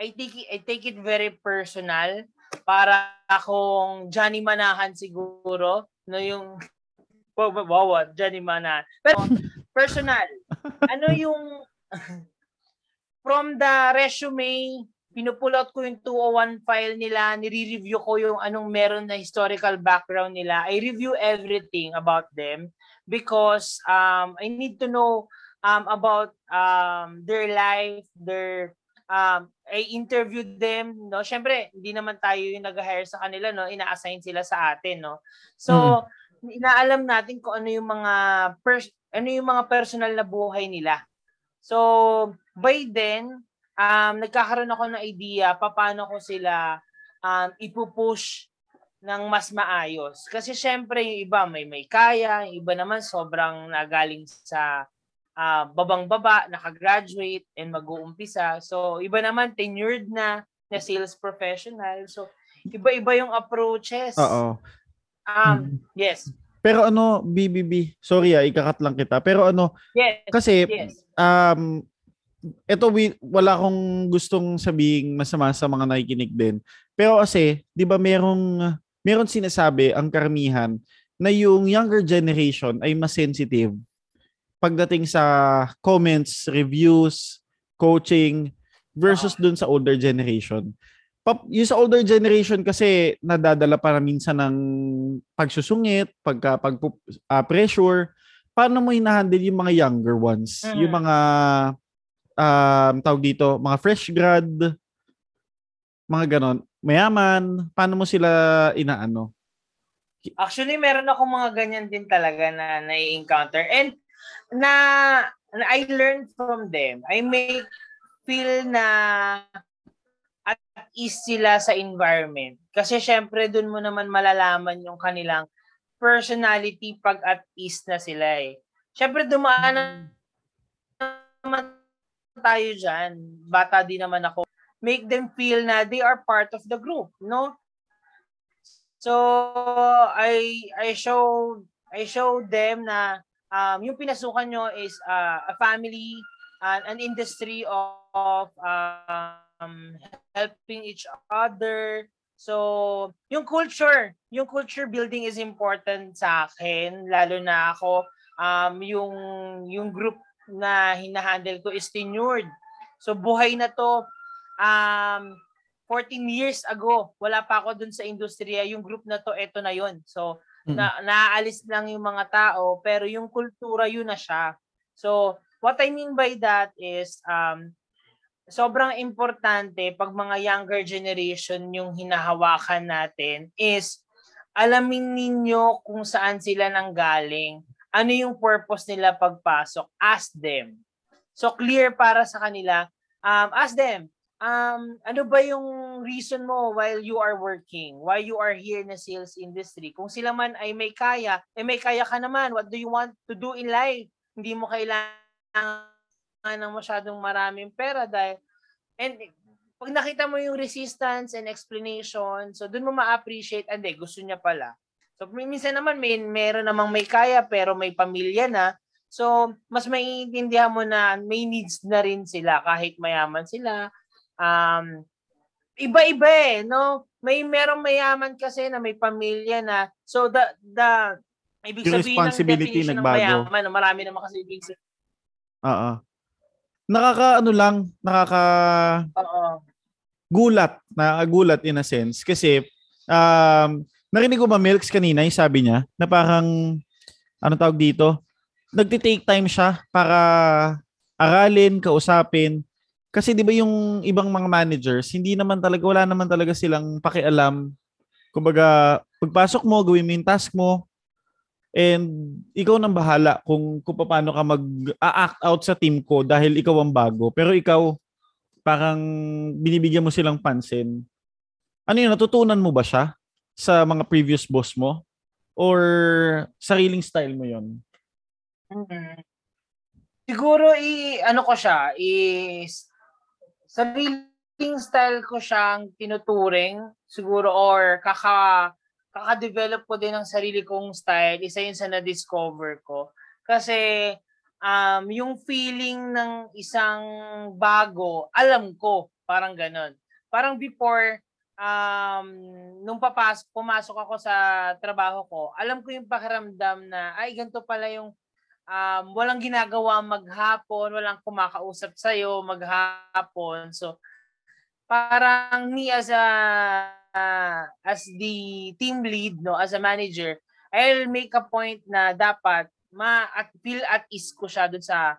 I take it very personal, para akong Johnny Manahan siguro, no, yung Johnny Manahan. Pero personal. From the resume, pinupulot ko yung 201 file nila, nire-review ko yung anong meron na historical background nila. I review everything about them because I need to know about their life, I interviewed them, no. Syempre, hindi naman tayo yung nag-hire sa kanila, no. Ina-assign sila sa atin, no. So, inaalam natin kung ano yung mga personal na buhay nila. So, by then, nagkakaroon ako ng idea paano ko sila ipupush ng mas maayos. Kasi syempre yung iba may kaya, yung iba naman sobrang nagaling sa babang-baba, nakagraduate and mag-uumpisa. So iba naman tenured na sales professional. So iba-iba yung approaches. Oo. Yes. Pero ano, BBB, sorry ikakat lang kita. Pero ano, yes, kasi yes. Ito wala akong gustong sabing masama sa mga nakikinig din. Pero kasi, 'di ba merong sinasabi ang karamihan na yung younger generation ay mas sensitive pagdating sa comments, reviews, coaching versus dun sa older generation. Yung sa older generation kasi nadadala para minsan ng pagsusungit, pagka-pressure. Paano mo hinahandle yung mga younger ones? Yung mga tawag dito, mga fresh grad, mga ganon, mayaman, paano mo sila inaano? Actually, meron ako mga ganyan din talaga na nai-encounter and na I learned from them. I make feel na at ease sila sa environment. Kasi syempre, dun mo naman malalaman yung kanilang personality pag at ease na sila eh. Syempre, dumaan naman tayo dyan, bata din naman ako, make them feel na they are part of the group, no? So, I show them na yung pinasukan nyo is a family, an industry of helping each other. So, yung culture building is important sa akin, lalo na ako, yung group na hinahandle ko is tenured. So buhay na to. 14 years ago, wala pa ako dun sa industriya. Yung group na to, eto na yun. So naalis lang yung mga tao, pero yung kultura yun na siya. So what I mean by that is sobrang importante pag mga younger generation yung hinahawakan natin is alamin ninyo kung saan sila nanggaling. Ano yung purpose nila pagpasok? Ask them. So clear para sa kanila. Ask them, ano ba yung reason mo while you are working? Why you are here na sales industry? Kung sila man ay may kaya, may kaya ka naman. What do you want to do in life? Hindi mo kailangan ng masyadong maraming pera dahil... And pag nakita mo yung resistance and explanation, so dun mo ma-appreciate, ande, gusto niya pala. So, minsan naman, meron namang may kaya pero may pamilya na. So, mas maiintindihan mo na may needs na rin sila kahit mayaman sila. Iba-iba no? Merong mayaman kasi na may pamilya na. So, the ibig sabihin ng definition ng mayaman, no? Marami naman kasi ibig sabihin. Nakakagulat in a sense. Kasi, narinig ko ba Milks kanina, yung sabi niya, na parang, ano tawag dito, nagtitake time siya para aralin, kausapin. Kasi di ba yung ibang mga managers, wala naman talaga silang pakialam. Kumbaga, pagpasok mo, gawin mo yung task mo, and ikaw nang bahala kung paano ka mag-act out sa team ko dahil ikaw ang bago. Pero ikaw, parang binibigyan mo silang pansin. Ano yun, natutunan mo ba siya sa mga previous boss mo? Or sariling style mo yun? Siguro, sariling style ko siyang tinuturing, siguro, or kaka-develop ko din ang sarili kong style. Isa yun sa na-discover ko. Kasi, yung feeling ng isang bago, alam ko, parang ganun. Parang before, nung pumasok ako sa trabaho ko, alam ko yung pakiramdam na ganito pala yung walang ginagawa maghapon, walang kumakausap sa'yo maghapon. So parang me as the team lead, no, as a manager, I'll make a point na dapat feel at ease ko siya doon sa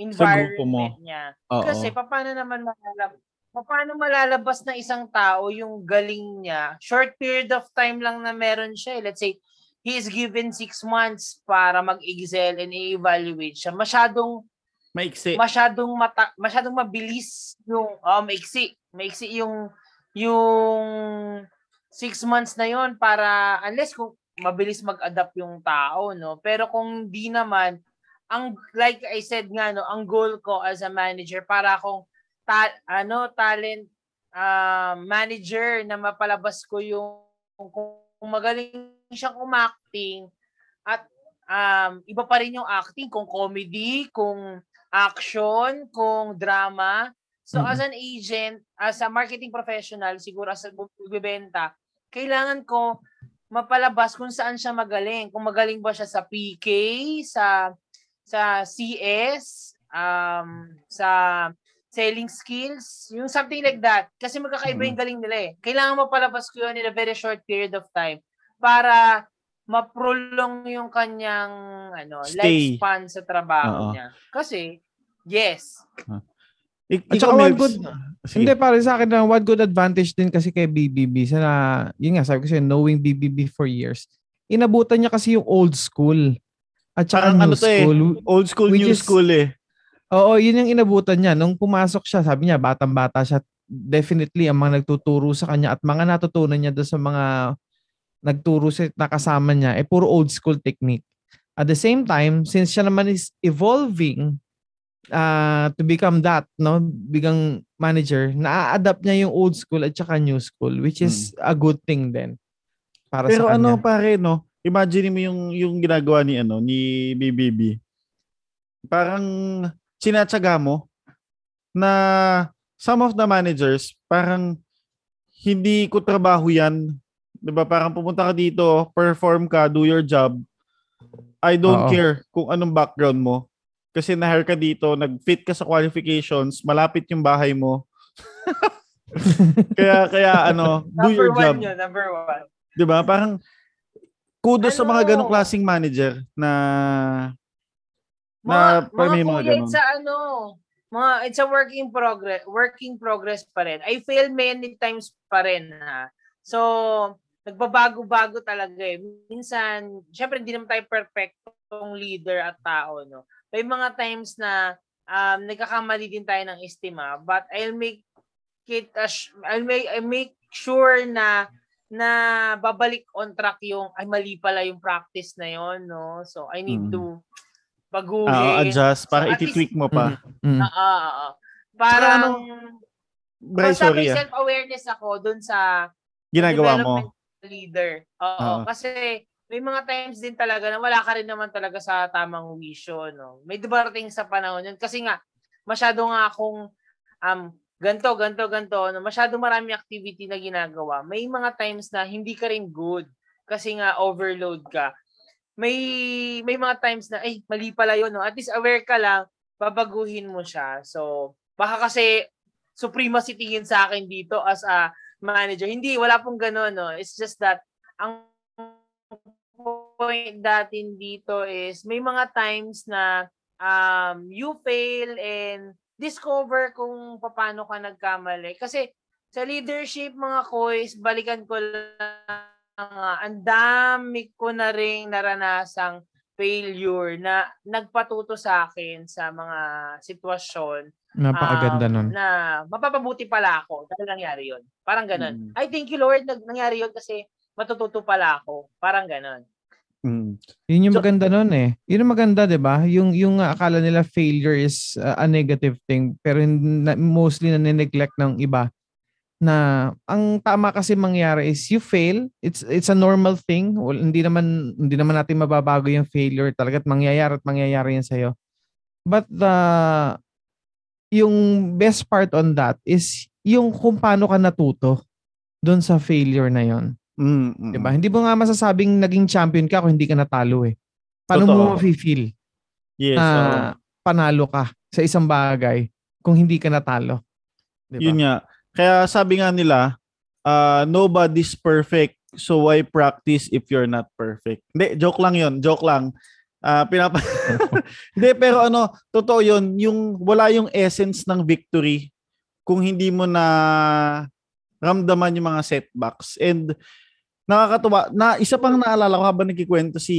environment niya. Kasi paano naman paano malalabas na isang tao yung galing niya? Short period of time lang na meron siya. Let's say, he is given 6 months para mag-excel and i-evaluate siya. Masyadong mabilis yung maiksi yung 6 months na yon para unless kung mabilis mag-adapt yung tao, no? Pero kung di naman, ang like I said nga, no, ang goal ko as a manager para akong talent manager na mapalabas ko yung kung magaling siyang umacting at iba pa rin yung acting, kung comedy, kung action, kung drama. So as an agent, as a marketing professional, siguro as a bumibenta, kailangan ko mapalabas kung saan siya magaling. Kung magaling ba siya sa PK, sa CS, sa selling skills, yung something like that. Kasi magkakaiba yung galing nila eh. Kailangan mapalabas ko yun in a very short period of time para ma-prolong yung kanyang lifespan sa trabaho niya. Kasi, yes. At saka one good, hindi pare sa akin lang, one good advantage din kasi kay BBB sa na, yun nga sabi ko siya, knowing BBB for years, inabutan niya kasi yung old school at saka new school. Old school, new school eh. Oo, yun yung inabutan niya. Nung pumasok siya, sabi niya, batang-bata siya. Definitely, ang mga nagtuturo sa kanya at mga natutunan niya doon sa mga nagturo sa nakasama niya, eh puro old school technique. At the same time, since siya naman is evolving to become that, no, bigang manager, na-adapt niya yung old school at saka new school, which is a good thing din. Para pero sa kanya. Pare, no? Imagine mo yung ginagawa ni BBB. Parang sinatsaga mo na some of the managers parang hindi ko trabaho yan. Diba? Parang pumunta ka dito, perform ka, do your job. I don't care kung anong background mo. Kasi na-hire ka dito, nag-fit ka sa qualifications, malapit yung bahay mo. kaya do your job. Number one. Diba? Parang kudos sa mga ganong klaseng manager na may mga ganun. It's a work in progress pa rin. I fail many times pa rin, ha. So, nagbabago-bago talaga eh. Minsan, syempre hindi naman tayo perfectong leader at tao, no. May mga times na nagkakamali din tayo ng estima, but I'll make sure na babalik on track yung ay mali pala yung practice na yon, no. So, I need to baguhin. Adjust para iti-tweak mo pa. Parang sorry, self-awareness ako dun sa ginagawa mo leader. Oo, kasi may mga times din talaga na wala ka rin naman talaga sa tamang wisyo, no. May darating sa panahon yun kasi nga masyado nga akong ganto, no, masyado marami activity na ginagawa. May mga times na hindi ka rin good kasi nga overload ka. May mga times na mali pala yun, no. At least aware ka lang, babaguhin mo siya. So baka kasi supremacy tingin sa akin dito as a manager. Hindi, wala pong gano'n, no. It's just that ang point natin dito is may mga times na you fail and discover kung paano ka nagkamali. Kasi sa leadership, mga koys, balikan ko lang, ang dami ko na ring naranasang failure na nagpatuto sa akin sa mga sitwasyon. Napakaganda nun. Na mapapabuti pala ako dahil nangyari yun. Parang ganun. I thank you Lord, nangyari yun kasi matututo pala ako. Parang ganun. Yun yung maganda nun eh. Yun yung maganda, diba? Yung akala nila failure is a negative thing pero mostly nanineglect ng iba. Na ang tama kasi mangyari is you fail, it's a normal thing. Well, hindi naman natin mababago yung failure, talaga mangyayari yan sa'yo. But yung best part on that is yung kung paano ka natuto doon sa failure na yon. Diba? Hindi mo nga masasabing naging champion ka kung hindi ka natalo eh. Paano totoo mo ma-feel na panalo ka sa isang bagay kung hindi ka natalo? Diba? Yun nga. Kaya sabi nga nila, nobody's perfect, so why practice if you're not perfect? Hindi, joke lang. Hindi, pero totoo yun, yung wala yung essence ng victory kung hindi mo na ramdaman yung mga setbacks. And nakakatuwa, na isa pang naalala ko habang nagkikwento si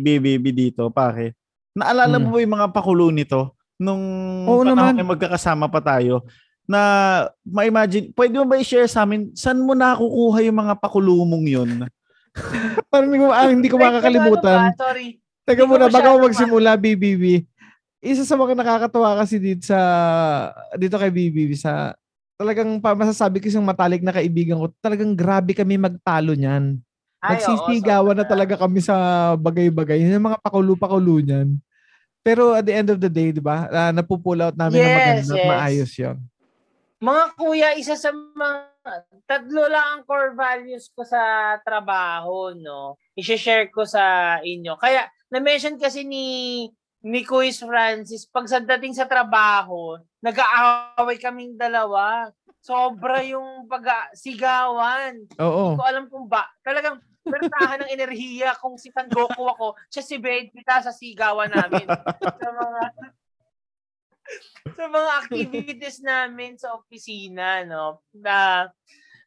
BBB dito, pare. Naalala mo ba yung mga pakulo nito nung magkakasama pa tayo? na ma-imagine, pwede mo ba i-share sa amin, saan mo nakukuha yung mga pakulumong yun? Parang hindi ko makakalimutan. Sorry. Teka muna, baka ako magsimula, BBB. Isa sa mga nakakatawa kasi dito kay BBB, sa talagang masasabi ko isang matalik na kaibigan ko, talagang grabe kami magtalo niyan. Nagsisigawan na talaga kami sa bagay-bagay. Yung mga pakulo-pakulo niyan. Pero at the end of the day, di ba, napupull out namin na maganda at maayos yun. Mga kuya, isa sa mga, tatlo lang ang core values ko sa trabaho, no? I-share ko sa inyo. Kaya, na-mention kasi ni Kuya Francis, pag sa dating sa trabaho, nag-aaway kaming dalawa. Sobra yung pag-sigawan. Oo. Hindi ko alam kung ba. Talagang, bertahan ng enerhiya kung si Van Goku ako, siya si Vegeta sa sigawan namin. sa mga activities namin sa opisina, no?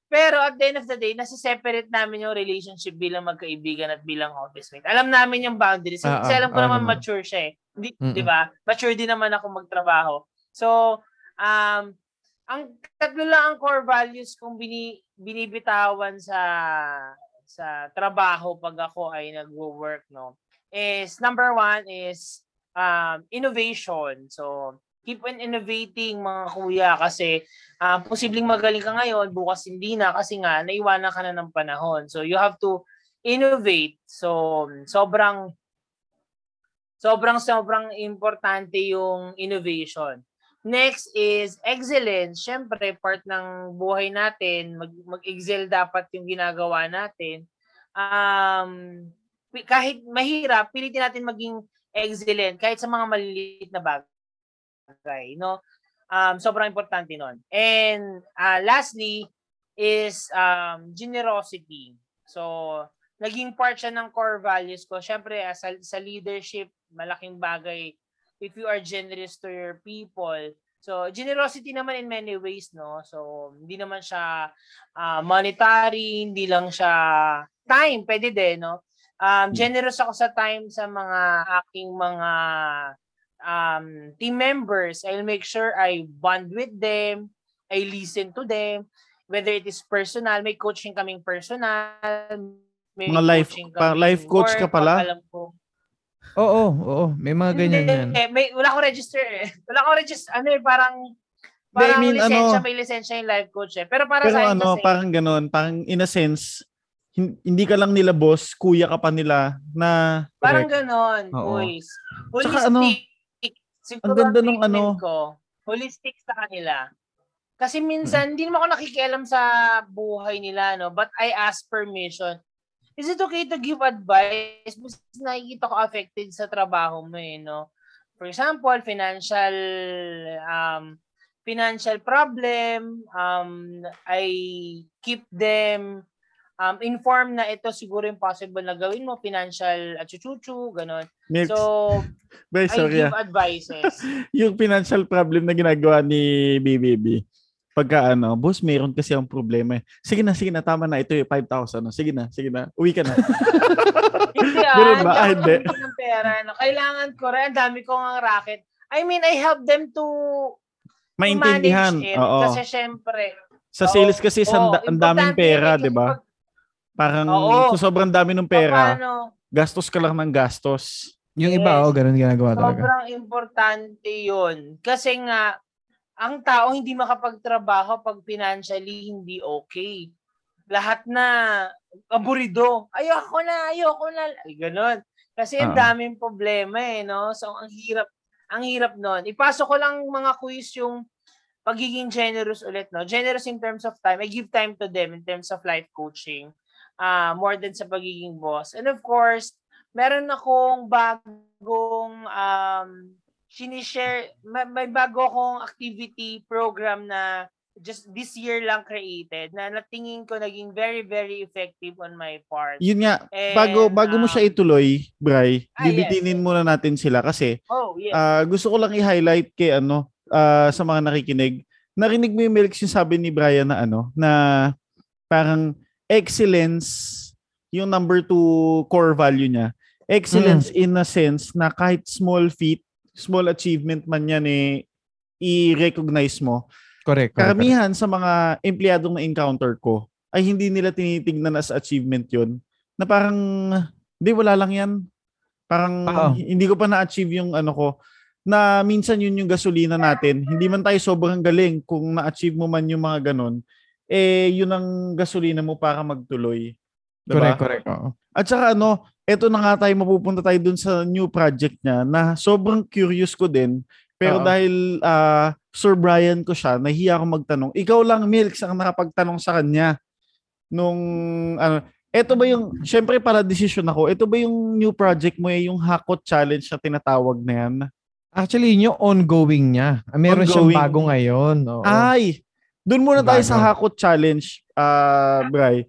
Pero at the end of the day, nasa-separate namin yung relationship bilang magkaibigan at bilang office mate. Alam namin yung boundaries. Kasi alam ko naman mature siya eh. Di ba? Mature din naman ako magtrabaho. So, ang tatlo lang ang core values kung binibitawan sa trabaho pag ako ay nagwo-work, no, is number one is innovation. So keep on innovating, mga kuya, kasi posibleng magaling ka ngayon, bukas hindi na, kasi nga naiwanan ka na ng panahon, so you have to innovate. So sobrang importante yung innovation. Next is excellence. Siyempre, part ng buhay natin, mag-excel dapat yung ginagawa natin. Kahit mahirap, pilitin natin maging excellent, kahit sa mga maliliit na bagay. No? Sobrang importante nun. And lastly is generosity. So, naging part siya ng core values ko. Siyempre, sa leadership, malaking bagay if you are generous to your people. So, generosity naman in many ways, no? So, hindi naman siya monetary, hindi lang siya time, pwede din, no? Generous ako sa time sa mga aking mga team members. I'll make sure I bond with them, I listen to them, whether it is personal, may coaching kaming personal, may mga life coach ka pala? Alam ko. Oo. May mga ganyan yan. Wala akong register eh. Wala akong register. Ano eh, parang I mean, lisensya, ano, may lisensya yung life coach eh. Pero para sa akin ano, kasi, parang ganun, parang in a sense, hindi ka lang nila boss, kuya ka pa nila na... Parang correct. Ganun, boys. Holistic. Saka, ano, ang ganda nung ano. Ko, holistic sa kanila. Kasi minsan, hindi naman ako nakikialam sa buhay nila, no? But I ask permission. Is it okay to give advice? Mas nakikita ko affected sa trabaho mo eh, no? For example, financial problem, I keep them informed na ito siguro yung possible na gawin mo, financial at chuchuchu, ganon. So, I give advices. Yung financial problem na ginagawa ni BBB. Pagka ano, boss, mayroon kasi ang problema eh. Sige na, tama na. Ito yung 5,000. No? Sige na. Uwi ka na. Hindi ah. Hindi. Kailangan ko rin. Ang dami kong ang racket. I mean, I help them to maintindihan. To manage it. Kasi syempre. Sa sales kasi, ang daming pera, di ba? Parang sobrang dami ng pera. Paano? Gastos ka lang ng gastos. Yung iba, ganun ginagawa talaga. Sobrang importante yun. Kasi nga, ang tao hindi makapagtrabaho pag financially hindi okay. Lahat na aburido. Ayoko na. Ay, ganun. Kasi ang daming problema eh, no? So, ang hirap nun. Ipasok ko lang mga quiz yung pagiging generous ulit, no? Generous in terms of time. I give time to them in terms of life coaching. More than sa pagiging boss. And of course, meron akong bagong sinishare, may bago akong activity program na just this year lang created na natingin ko naging very, very effective on my part. Yun nga, and, bago mo siya ituloy, Bri, bibitinin muna natin sila kasi gusto ko lang i-highlight kay sa mga nakikinig. Narinig mo yung Milks yung sabi ni Brian na na parang excellence yung number 2 core value niya. Excellence in a sense na kahit small achievement man yan eh, i-recognize mo. Correct. Karamihan sa mga empleyadong na-encounter ko ay hindi nila tinitignan as achievement yun. Na parang, hindi, wala lang yan. Parang hindi ko pa na-achieve yung ano ko. Na minsan yun yung gasolina natin. Hindi man tayo sobrang galing, kung na-achieve mo man yung mga ganun, eh yun ang gasolina mo para magtuloy. Diba? Correct. At saka ano, eto na nga tayo, mapupunta tayo dun sa new project niya na sobrang curious ko din. Pero dahil Sir Brian ko siya, nahiya ako magtanong. Ikaw lang, Milks, ang nakapagtanong sa kanya. Nung, ano, eto ba yung, syempre para decision ako, eto ba yung new project mo, yung Hakot Challenge na tinatawag na yan? Actually, yun yung ongoing niya. Meron siyang bago ngayon. Oo. Ay, dun muna tayo sa Hakot Challenge, Bri.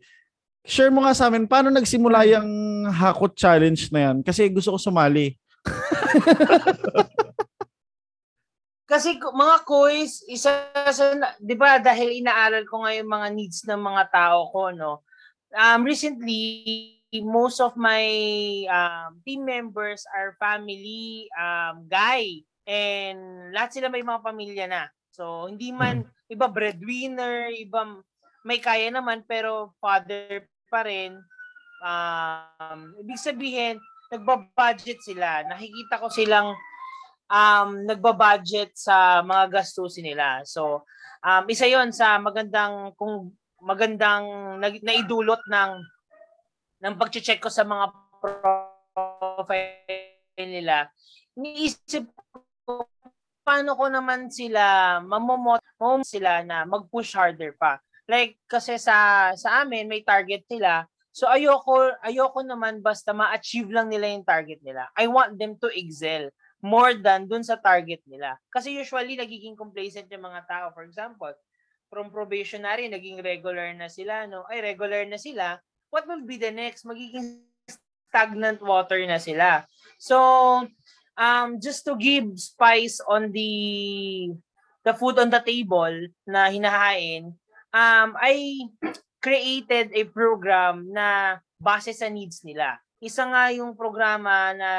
Share mo nga sa amin, paano nagsimula yung Hakot Challenge na yan? Kasi gusto ko sumali. Kasi mga kois, isa sa, di ba, dahil inaaral ko ngayon mga needs ng mga tao ko, no? Recently, most of my team members are family guy. And lahat sila may mga pamilya na. So, hindi man, iba breadwinner, iba... May kaya naman pero father pa rin. Ibig sabihin, nagbabudget sila. Nakikita ko silang nagbabudget sa mga gastusin nila. So, isa yon sa magandang, kung magandang naidulot ng pagche-check ko sa mga profile nila. Iniisip ko, paano ko naman sila mamotivate sila na mag-push harder pa. Like, kasi sa amin, may target nila. So, ayoko naman basta ma-achieve lang nila yung target nila. I want them to excel more than dun sa target nila. Kasi usually, nagiging complacent yung mga tao. For example, from probationary, naging regular na sila. No? Ay, regular na sila. What will be the next? Magiging stagnant water na sila. So, just to give spice on the food on the table na hinahain, I created a program na base sa needs nila. Isa nga yung programa na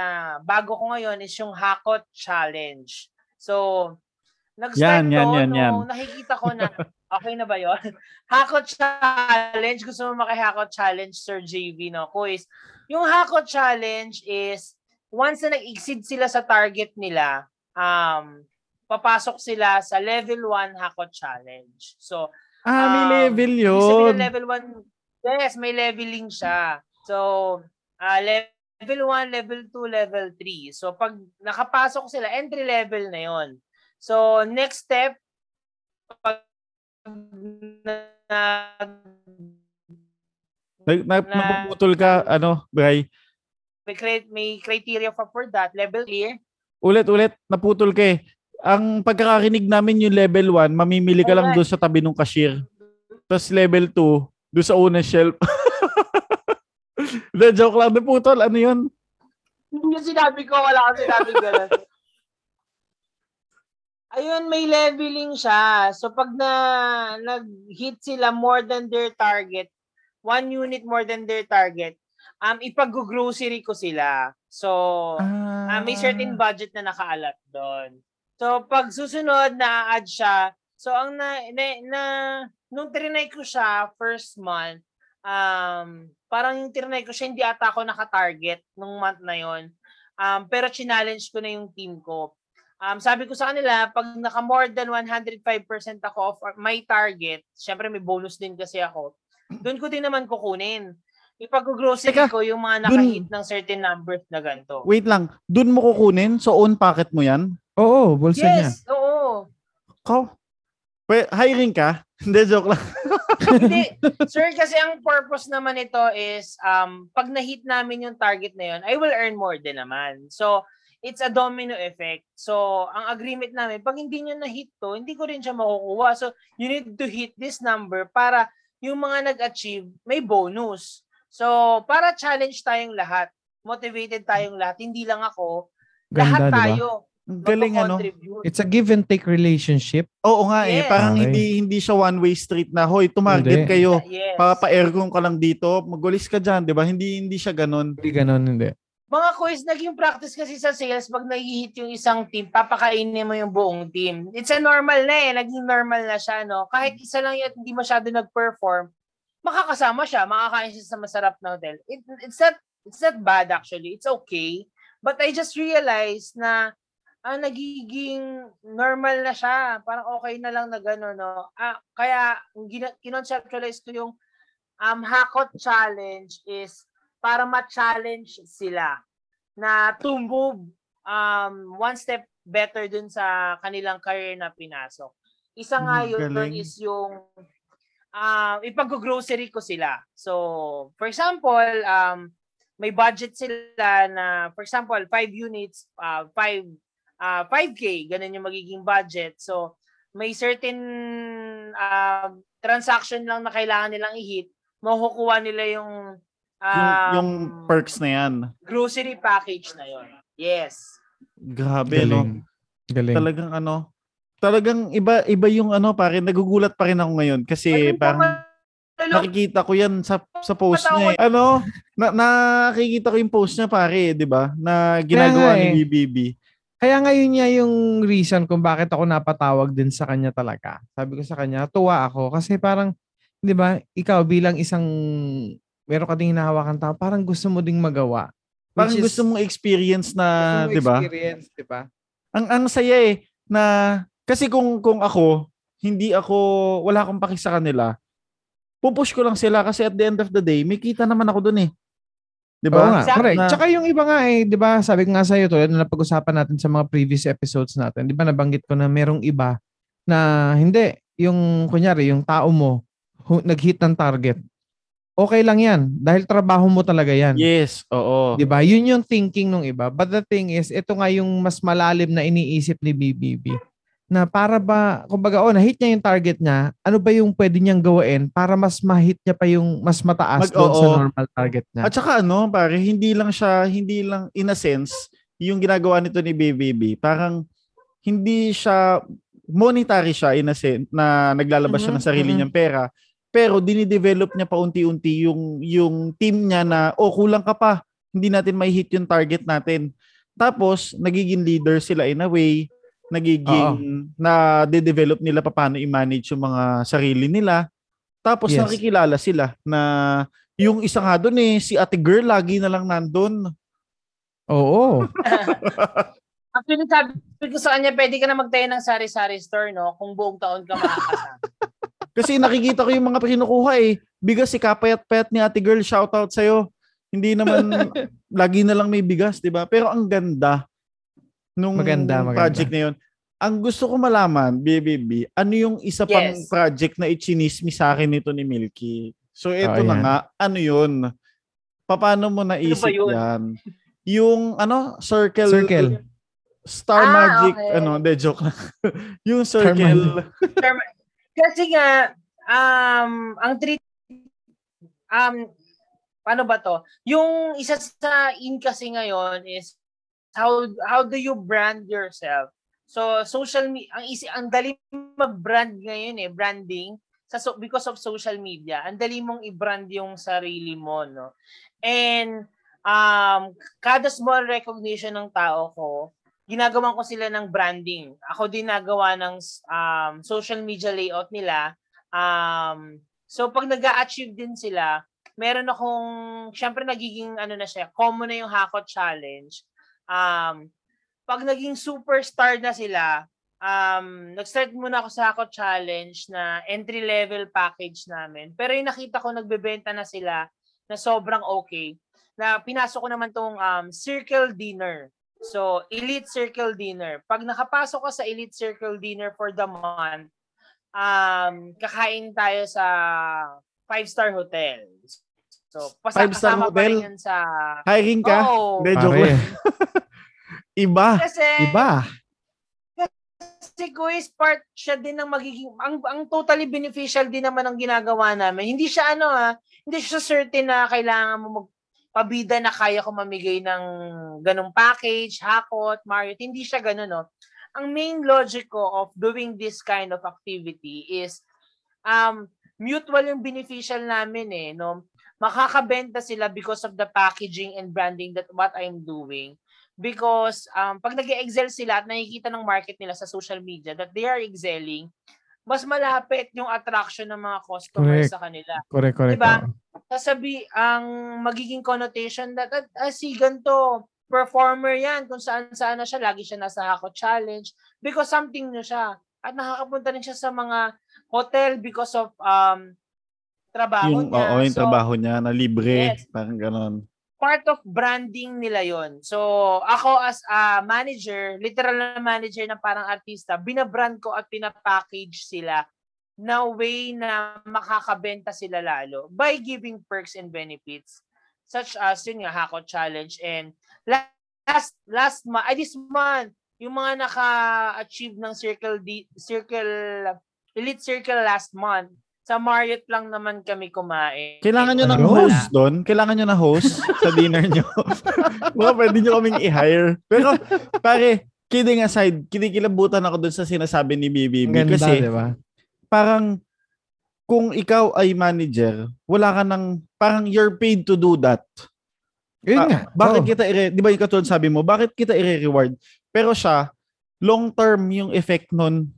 bago ko ngayon is yung Hakot Challenge. So, nag-start no, nakikita ko na, okay na ba yun? Hakot Challenge, gusto mo maki-Hakot Challenge, Sir JV, no? Kuis. Yung Hakot Challenge is, once na nag-exceed sila sa target nila, papasok sila sa level 1 Hakot Challenge. So, may level yun. Level 1. Yes, may leveling siya. So, level 1, level 2, level 3. So, pag nakapasok sila, entry level na yun. So, next step, pag napuputol ka, ano, Bray? May criteria for that. Level 3. Ulit, naputol ka eh. Ang pagkakarinig namin yung level 1, mamimili ka lang doon sa tabi ng cashier. Tapos level 2, doon sa unang shelf. The joke lang. Naputol, ano yun? Yung sinabi ko, wala kang sinabi gano'n. Ayun, may leveling siya. So pag nag-hit sila more than their target, 1 unit more than their target, ipag-grocery ko sila. So may certain budget na nakaalat doon. So, pag susunod, na-add siya. So, ang nung trinay ko siya first month, parang yung trinay ko siya, hindi ata ako nakatarget nung month na yon. Pero challenge ko na yung team ko. Sabi ko sa kanila, pag naka-more than 105% ako of my target, syempre may bonus din kasi ako, doon ko din naman kukunin. Ipag-grocery ko yung mga nakahit ng certain numbers na ganito. Wait lang, doon mo kukunin? So, own packet mo yan? Oo, bulsa niya. Yes, oo. Ikaw? Well, hiring ka? Hindi, joke lang. Hindi. Sir, kasi ang purpose naman ito is pag na-hit namin yung target na yun, I will earn more din naman. So, it's a domino effect. So, ang agreement namin, pag hindi nyo na-hit to, hindi ko rin siya makukuha. So, you need to hit this number para yung mga nag-achieve, may bonus. So, para challenge tayong lahat. Motivated tayong lahat. Hindi lang ako. Ganda, lahat tayo. Diba? Galing, ano? It's a give and take relationship. Oo nga eh. Parang hindi siya one-way street na, hoy, tumarget kayo. Papa-aircon ka lang dito. Magulis ka dyan, di ba? Hindi siya ganun. Hindi ganun, hindi. Mga quiz, naging practice kasi sa sales, pag nagihit yung isang team, papakainin mo yung buong team. It's a normal na eh. Naging normal na siya, no? Kahit isa lang yun at hindi masyado nag-perform, makakasama siya, makakain siya sa masarap na hotel. It's not bad actually. It's okay. But I just realized na nagiging normal na siya. Parang okay na lang na gano'n, no? Kaya, kinonceptualize ko yung Hakot Challenge is para ma-challenge sila na to move one step better dun sa kanilang career na pinasok. Isa nga yun dun is yung ipag-grocery ko sila. So, for example, may budget sila na, for example, 5 units, 5K, ganun yung magiging budget. So, may certain transaction lang na kailangan nilang i-hit, makukuha nila yung perks na yan. Grocery package na yon. Yes. Grabe, no? Galing. Talagang ano? Talagang iba yung ano, pare, nagugulat pa rin ako ngayon kasi parang nakikita ko yan sa post niya. Eh. Ano? Nakikita ko yung post niya, pare, 'di ba? Na ginagawa ni BBB. Kaya ngayon niya yung reason kung bakit ako napatawag din sa kanya talaga. Sabi ko sa kanya, tuwa ako kasi parang 'di ba, ikaw bilang isang meron ka ding hinahawakan tao, parang gusto mo ding magawa. Parang gusto mong experience na, di ba? Experience, di ba? Ang saya eh, na, kasi kung ako, wala akong paki sa kanila, pupush ko lang sila kasi at the end of the day, may kita naman ako dun eh. Di ba? Exactly. Tsaka yung iba nga eh, di ba, sabi ko nga sa'yo, tulad na napag-usapan natin sa mga previous episodes natin, di ba, nabanggit ko na merong iba na hindi, yung kunyari, yung tao mo, nag-hit ng target. Okay lang yan dahil trabaho mo talaga yan. Yes, oo. 'Di ba? Yun yung thinking ng iba. But the thing is, ito nga yung mas malalim na iniisip ni BBB. Na para ba, kumbaga, na-hit niya yung target niya, ano ba yung pwede niyang gawain para mas ma-hit niya pa yung mas mataas doon sa normal target niya. At saka ano, pare, hindi lang in a sense yung ginagawa nito ni BBB. Parang hindi siya monetary siya in a sense na naglalabas siya ng sarili niyang pera. Pero dinidevelop niya paunti-unti yung team niya na, kulang ka pa. Hindi natin may hit yung target natin. Tapos, nagiging leader sila in a way. Na de-develop nila paano i-manage yung mga sarili nila. Tapos, nakikilala sila na yung isang nga doon si Ate Girl lagi na lang nandun. Oo. Actually, sabi ko sa kanya, pwede ka na magtayo ng sari-sari store, no? Kung buong taon ka makakasama. Kasi nakikita ko yung mga kinukuha eh. Bigas si kapayat-payat ni Ate Girl, shoutout sa'yo. Hindi naman, lagi na lang may bigas, di ba? Pero ang ganda nung project na yun. Ang gusto ko malaman, BBB, ano yung isa pang project na ichinismi sa akin nito ni Milky? So ito na nga, ano yun? Paano mo naisip yan? Yung ano, circle. Star Magic, okay. Ano, de joke lang. Yung circle. Kasi nga, ang treat, paano ba to? Yung isa sa in kasi ngayon is, how do you brand yourself? So, social media, ang dali mag-brand ngayon branding, because of social media. Ang dali mong i-brand yung sarili mo, no? And, kada small recognition ng tao ko, ginagawa ko sila ng branding. Ako din nagawa ng social media layout nila. So pag nag-a-achieve din sila, meron akong, syempre nagiging ano na siya, common na yung Hakot Challenge. Pag naging superstar na sila, nag-start muna ako sa Hakot Challenge na entry-level package namin. Pero yung nakita ko nagbebenta na sila na sobrang okay, na pinasok ko naman tong circle dinner. So, Elite Circle Dinner. Pag nakapasok ka sa Elite Circle Dinner for the month, kakain tayo sa 5-star hotel. So, 5-star hotel? Sa... Hiring ka? Oo. Iba. Iba. Kasi quiz part siya din ng magiging... Ang totally beneficial din naman ang ginagawa namin. Hindi siya hindi siya certain na kailangan mo pabida na kaya ko mamigay ng ganong package, Hakot, Marriott. Hindi siya ganon, no? Ang main logic ko of doing this kind of activity is mutual yung beneficial namin, no? makakabenta sila because of the packaging and branding that what I'm doing. Because pag nag-excel sila at nakikita ng market nila sa social media that they are excelling, mas malapit yung attraction ng mga customers sa kanila. Correct, correct. Diba? Sasabi, ang magiging connotation that, si ganito, performer yan, kung saan-saan na siya, lagi siya nasa Hako Challenge, because something nyo siya. At nakakapunta rin siya sa mga hotel because of trabaho yung, niya. Oo, yung trabaho niya, na libre, yes, parang ganon. Part of branding nila yon. So, ako as a manager, literal na manager na parang artista, binabrand ko at pinapackage sila na way na makakabenta sila lalo by giving perks and benefits such as yun nga, Hako Challenge. And last month, this month, yung mga naka-achieve ng Elite Circle last month, sa Marriott lang naman kami kumain. Kailangan nyo ng host doon? Kailangan nyo na host sa dinner nyo? Baka pwede nyo kaming i-hire. Pero pare, kidding aside, kinikilabutan ako doon sa sinasabi ni BBB. Ganda, kasi diba? Parang kung ikaw ay manager, wala ka ng, parang you're paid to do that. Yun nga. Bakit kita, di ba yung katulad sabi mo, bakit kita i-reward? Pero siya, long term yung effect nun.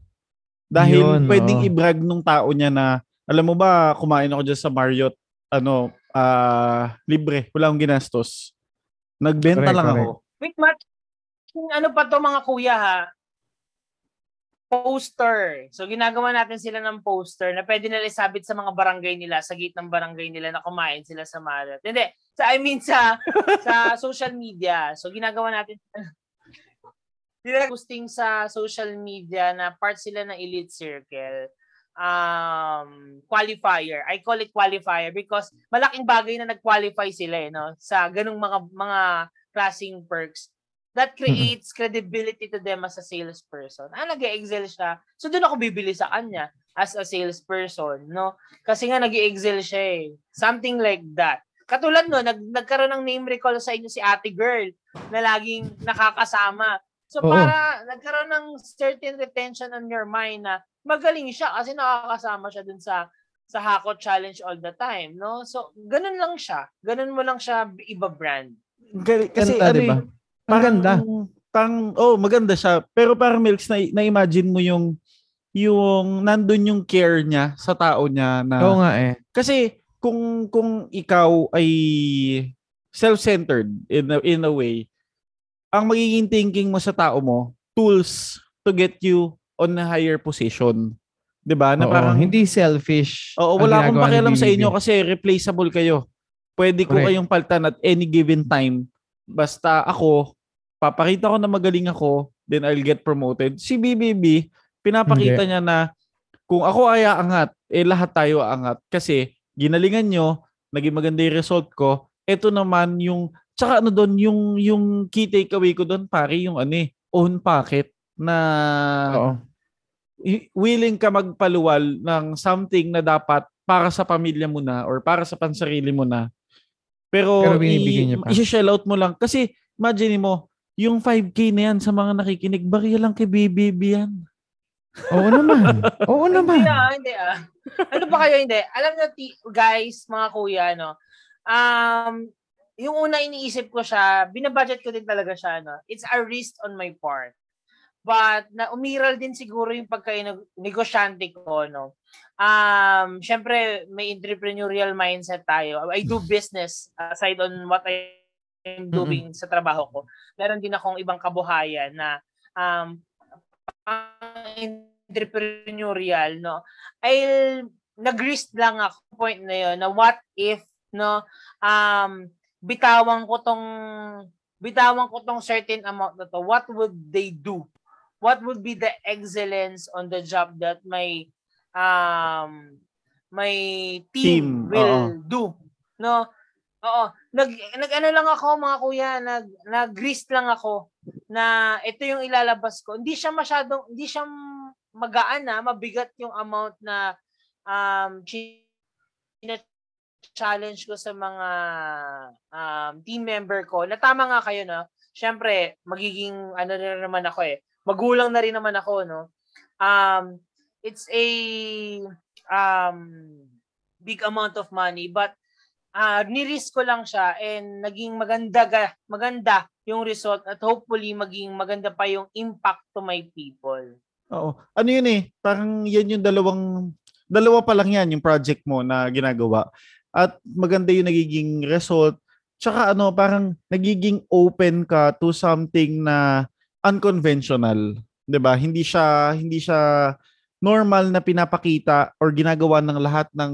Dahil yun, pwedeng i-brag nung tao niya na, alam mo ba, kumain ako dyan sa Marriott, libre, wala akong ginastos. Nagbenta lang ako. Wait, Mark, ano pa to mga kuya ha? Poster. So, ginagawa natin sila ng poster na pwede nila isabit sa mga barangay nila, sa gate ng barangay nila na kumain sila sa Marriott. Hindi, sa social media. So, ginagawa natin posting sa social media na part sila ng Elite Circle. Qualifier. I call it qualifier because malaking bagay na nag-qualify sila sa ganung mga klaseng perks that creates credibility to them as a salesperson. Nag-excel siya. So doon ako bibili sa kanya as a salesperson, Kasi nga nag-excel siya . Something like that. Katulad nagkaroon ng name recall sa inyo si Ate Girl na laging nakakasama. So para nagkaroon ng certain retention on your mind na magaling siya kasi nakakasama siya dun sa Hako Challenge all the time, So, ganun lang siya. Ganun mo lang siya iba-brand. Kasi, ganda, diba? Maganda. Maganda siya. Pero parang Milks, na-imagine mo yung nandun yung care niya sa tao niya. Oo nga . Kasi, kung ikaw ay self-centered in a way, ang magiging thinking mo sa tao mo, tools to get you on a higher position. Diba? Na parang, hindi selfish. Oo, wala akong pakialam sa inyo kasi replaceable kayo. Pwede ko kayong palitan at any given time. Basta ako, papakita ko na magaling ako, then I'll get promoted. Si BBB, pinapakita niya na kung ako ay aangat, lahat tayo aangat. Kasi ginalingan nyo, naging maganda yung result ko. Ito naman yung, tsaka yung key takeaway ko doon, pare, yung own packet. Na willing ka magpaluwal ng something na dapat para sa pamilya mo na or para sa pansarili mo na. Pero binibigyan niya pa. I-shell out mo lang. Kasi imagine mo, yung 5K na yan sa mga nakikinig, bariya lang kay BBB yan. Oo naman. Oo naman. Hindi. Ano ba kayo hindi? Alam nyo, guys, mga kuya, yung una iniisip ko siya, binabudget ko din talaga siya, It's a risk on my part. But na umiral din siguro yung pagka-negosyante ko, Siyempre, may entrepreneurial mindset tayo. I do business aside on what I'm doing sa trabaho ko. Meron din akong ibang kabuhayan na entrepreneurial, nag-risk lang ako point na yun, na what if, bitawan ko tong certain amount na to, what would they do? What would be the excellence on the job that my team will do? Nag-ano lang ako mga kuya, nag-grease lang ako na ito yung ilalabas ko. Hindi siya magaan mabigat yung amount na challenge ko sa mga team member ko. Na tama nga kayo Syempre, magiging rin naman ako Magulang na rin naman ako, It's a big amount of money, but ni-risk ko lang siya and naging maganda yung result at hopefully maging maganda pa yung impact to my people. Oo. Ano yun eh, parang yan yung dalawa pa lang yan yung project mo na ginagawa. At maganda yung nagiging result. Tsaka ano, parang nagiging open ka to something na unconventional, 'di ba? Hindi siya normal na pinapakita or ginagawa ng lahat ng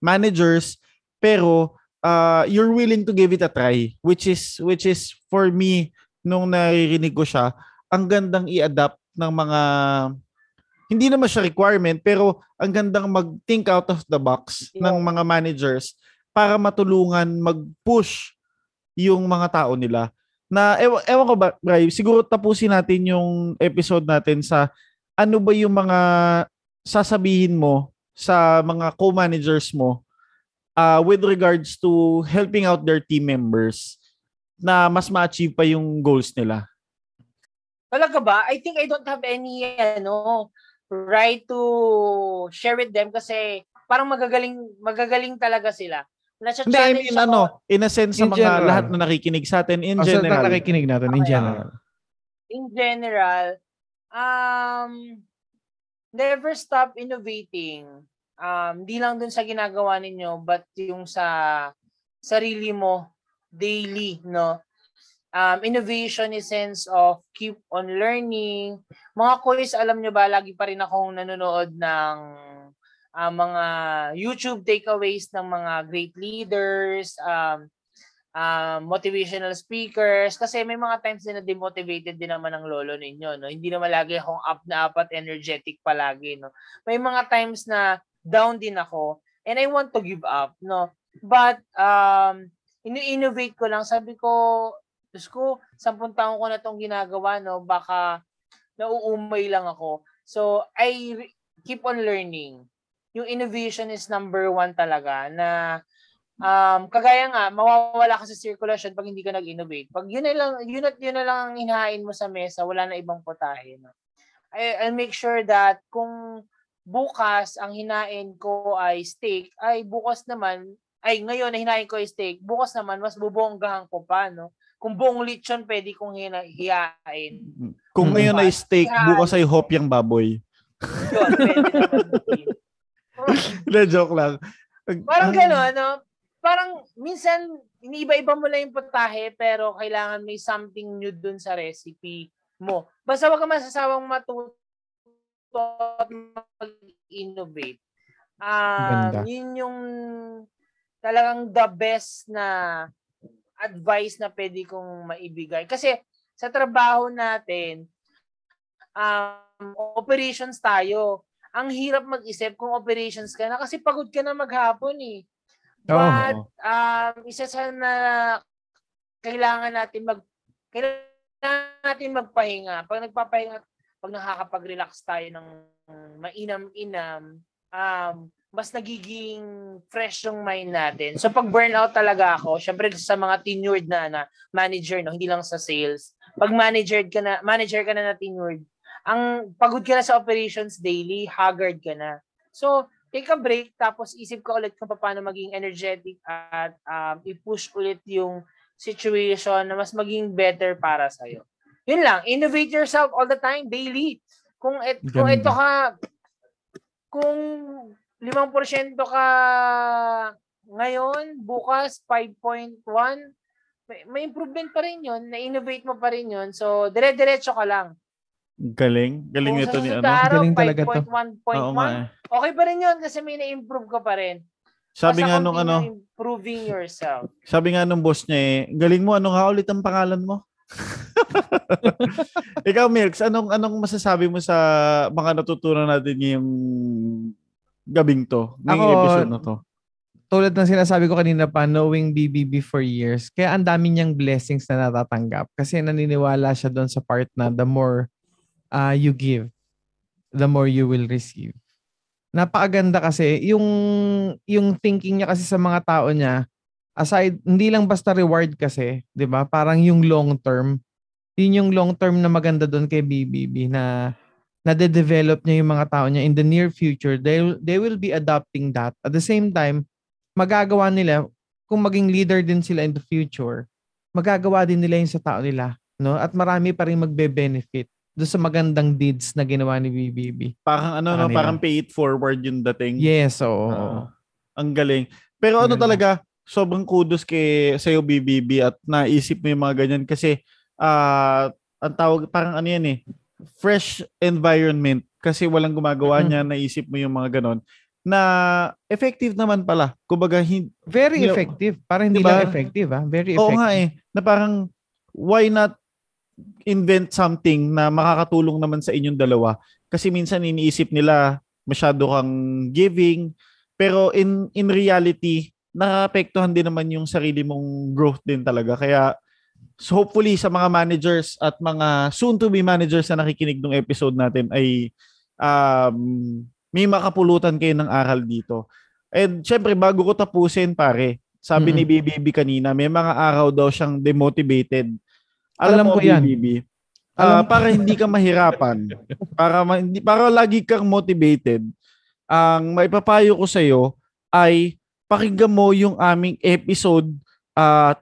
managers, pero you're willing to give it a try, which is for me nung naririnig ko siya, ang gandang i-adapt ng mga hindi naman siya requirement, pero ang gandang mag-think out of the box ng mga managers para matulungan mag-push yung mga tao nila. Na, ewan ko ba, Bri, siguro tapusin natin yung episode natin sa ano ba yung mga sasabihin mo sa mga co-managers mo with regards to helping out their team members na mas ma-achieve pa yung goals nila. Talaga ba? I think I don't have any right to share with them kasi parang magagaling talaga sila. Hindi, I mean, in a sense sa mga general, lahat na nakikinig sa atin, in general. Nakikinig natin, in general. In general, never stop innovating. Di lang dun sa ginagawa ninyo, but yung sa sarili mo, daily, no? Innovation is sense of keep on learning. Mga quiz, alam nyo ba, lagi pa rin akong nanonood ng mga YouTube takeaways ng mga great leaders, motivational speakers. Kasi may mga times din na demotivated din naman ang lolo ninyo. No? Hindi naman lagi akong up na up at energetic palagi. No? May mga times na down din ako and I want to give up. No? But in-innovate ko lang. Sabi ko, Diyos ko, 10 taon ko na itong ginagawa. No? Baka nauumay lang ako. So I keep on learning. Yung innovation is number one talaga na kagaya nga, mawawala ka sa circulation pag hindi ka nag-innovate. Pag yun na lang ang hinahain mo sa mesa, wala na ibang putahin. I'll make sure that kung bukas ang hinahain ko ay steak, ngayon na hinahain ko ay steak, bukas naman mas bubonggahan ko pa, no? Kung buong lechon pwede kong hiyain. Kung ngayon ay steak, bukas ay hopyang baboy. Yun, pwede naman. Joke lang. Parang gano'n, no? Parang minsan iniiba-iba mo lang yung putahe pero kailangan may something new dun sa recipe mo. Basta wag ka masasawang matuto at mag-innovate. Yun yung talagang the best na advice na pwede kong maibigay. Kasi sa trabaho natin, operations tayo. Ang hirap mag-isip kung operations ka na kasi pagod ka na maghapon eh. But isa sana kailangan natin magpahinga. Pag nagpapahinga, pag nakakapag-relax tayo ng mainam-inam, mas nagiging fresh yung mind natin. So pag burnout talaga ako, syempre sa mga tenured na manager, no, hindi lang sa sales. Pag manager ka na tenured, ang pagod ka na sa operations daily, haggard ka na. So, take a break, tapos isip ka ulit kung paano maging energetic at i-push ulit yung situation na mas maging better para sa'yo. Yun lang, innovate yourself all the time, daily. Kung 5% ka ngayon, bukas 5.1, may improvement pa rin yun, na-innovate mo pa rin yun. So, dire-diretso ka lang. Galing nito ni ano. Galing talaga 5.1.1. Okay pa rin 'yun kasi may na-improve ka pa rin. Sabi nga nung improving yourself. Sabi nga nung boss niya eh, galing mo, anong ulit ang pangalan mo? Ikaw, Milks, anong masasabi mo sa mga natutunan natin ngayong gabing to, ngayong episode na to? Tulad ng sinasabi ko kanina pa, knowing BBB for years, kaya ang dami niyang blessings na natatanggap kasi naniniwala siya doon sa part na the more you give, the more you will receive. Napakaganda kasi yung thinking niya kasi sa mga tao niya, aside hindi lang basta reward kasi, 'di ba? Parang yung long term, yun yung long term na maganda doon kay BBB na nade-develop niya yung mga tao niya in the near future. They will be adopting that. At the same time, magagawa nila kung maging leader din sila in the future, magagawa din nila yung sa tao nila, no? At marami pa rin magbe-benefit doon sa magandang deeds na ginawa ni BBB. Parang ano, no? Parang pay it forward yung dating. Yes, oo. Ang galing. Pero ano talaga, sobrang kudos kay sa'yo BBB at naisip mo yung mga ganyan kasi ang tawag, parang ano yan eh, fresh environment kasi walang gumagawa niya, naisip mo yung mga ganon na effective naman pala. Kumbaga, very effective. Parang hindi lang effective, ha? Very effective. Oo nga eh, na parang why not invent something na makakatulong naman sa inyong dalawa kasi minsan iniisip nila masyado kang giving pero in reality nakaapektuhan din naman yung sarili mong growth din talaga kaya so hopefully sa mga managers at mga soon to be managers na nakikinig ng episode natin ay may makapulutan kayo ng aral dito. And syempre bago ko tapusin pare, sabi ni BBB kanina may mga araw daw siyang demotivated. Alam ko yan, BBB. Para hindi ka mahirapan, para lagi kang motivated, ang maipapayo ko sa iyo ay pakinggan mo yung aming episode 3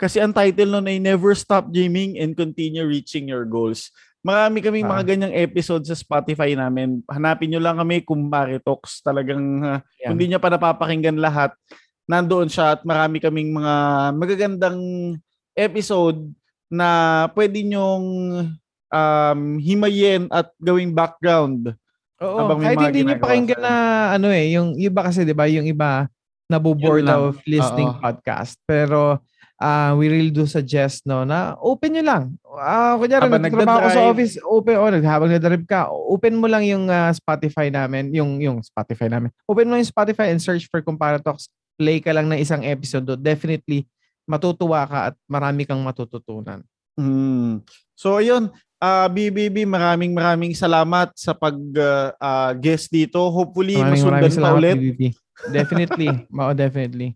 kasi ang title nun ay Never Stop Dreaming and Continue Reaching Your Goals. Marami kaming mga ganyang episode sa Spotify namin. Hanapin niyo lang kami, Kumpare Talks. Talagang kung hindi niya pa napapakinggan lahat, nandoon siya at marami kaming mga magagandang episode na pwede nyong himayin at gawing background. Oo, kahit hindi nyo pakinggan na ano eh, yung iba kasi diba, yung iba nabobored of listening podcast. Pero we really do suggest no, na open nyo lang. Kunyari, nagtrabaho ko sa office, open, habang nagdrive ka, open mo lang yung Spotify namin, yung Spotify namin. Open mo yung Spotify and search for Kumpare Talks. Play ka lang ng isang episode. Definitely, matutuwa ka at marami kang matututunan. So ayun, BBB, maraming salamat sa pag-guest dito. Hopefully, masundan pa ulit. BBB. Definitely. Definitely.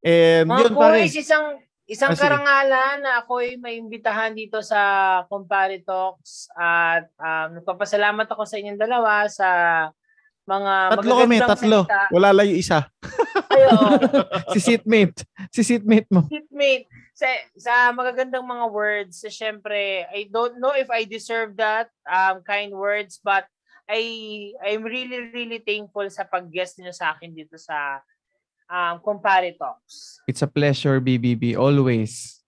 And yun pare. Isang karangalan na ako'y maimbitahan dito sa Kumpare Talks at nagpapasalamat ako sa inyong dalawa sa mga tatlo. Wala lang yung isa. Ayo. Si seatmate mo. Seatmate. Sa magagandang mga words. So, syempre, I don't know if I deserve that kind words but I'm really thankful sa pag-guest niyo sa akin dito sa Kumpare Talks. It's a pleasure, BBB. Always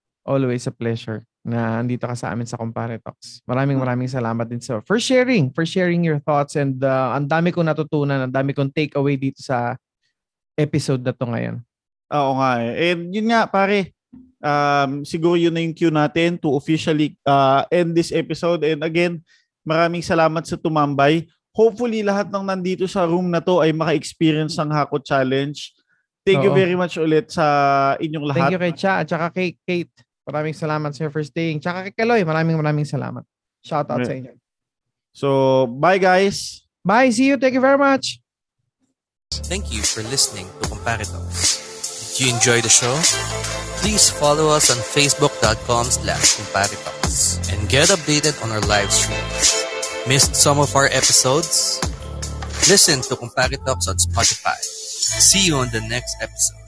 a pleasure na andito ka sa amin sa Kumpare Talks. Maraming salamat din sa for sharing your thoughts and ang dami kong natutunan, ang dami kong take away dito sa episode na to ngayon. Oo nga eh. And yun nga pare, siguro yun na yung cue natin to officially end this episode. And again, maraming salamat sa tumambay. Hopefully lahat ng nandito sa room na to ay maka-experience ng Hako Challenge. Thank you very much ulit sa inyong lahat. Thank you kay Cha at saka kay Kate. Maraming salamat sa first day. Tsaka kay Keloy, maraming salamat. Shout out sa inyo. So, bye guys. Bye, see you. Thank you very much. Thank you for listening to Kumpare Talks. Did you enjoy the show? Please follow us on facebook.com/Kumpare Talks and get updated on our live streams. Missed some of our episodes? Listen to Kumpare Talks on Spotify. See you on the next episode.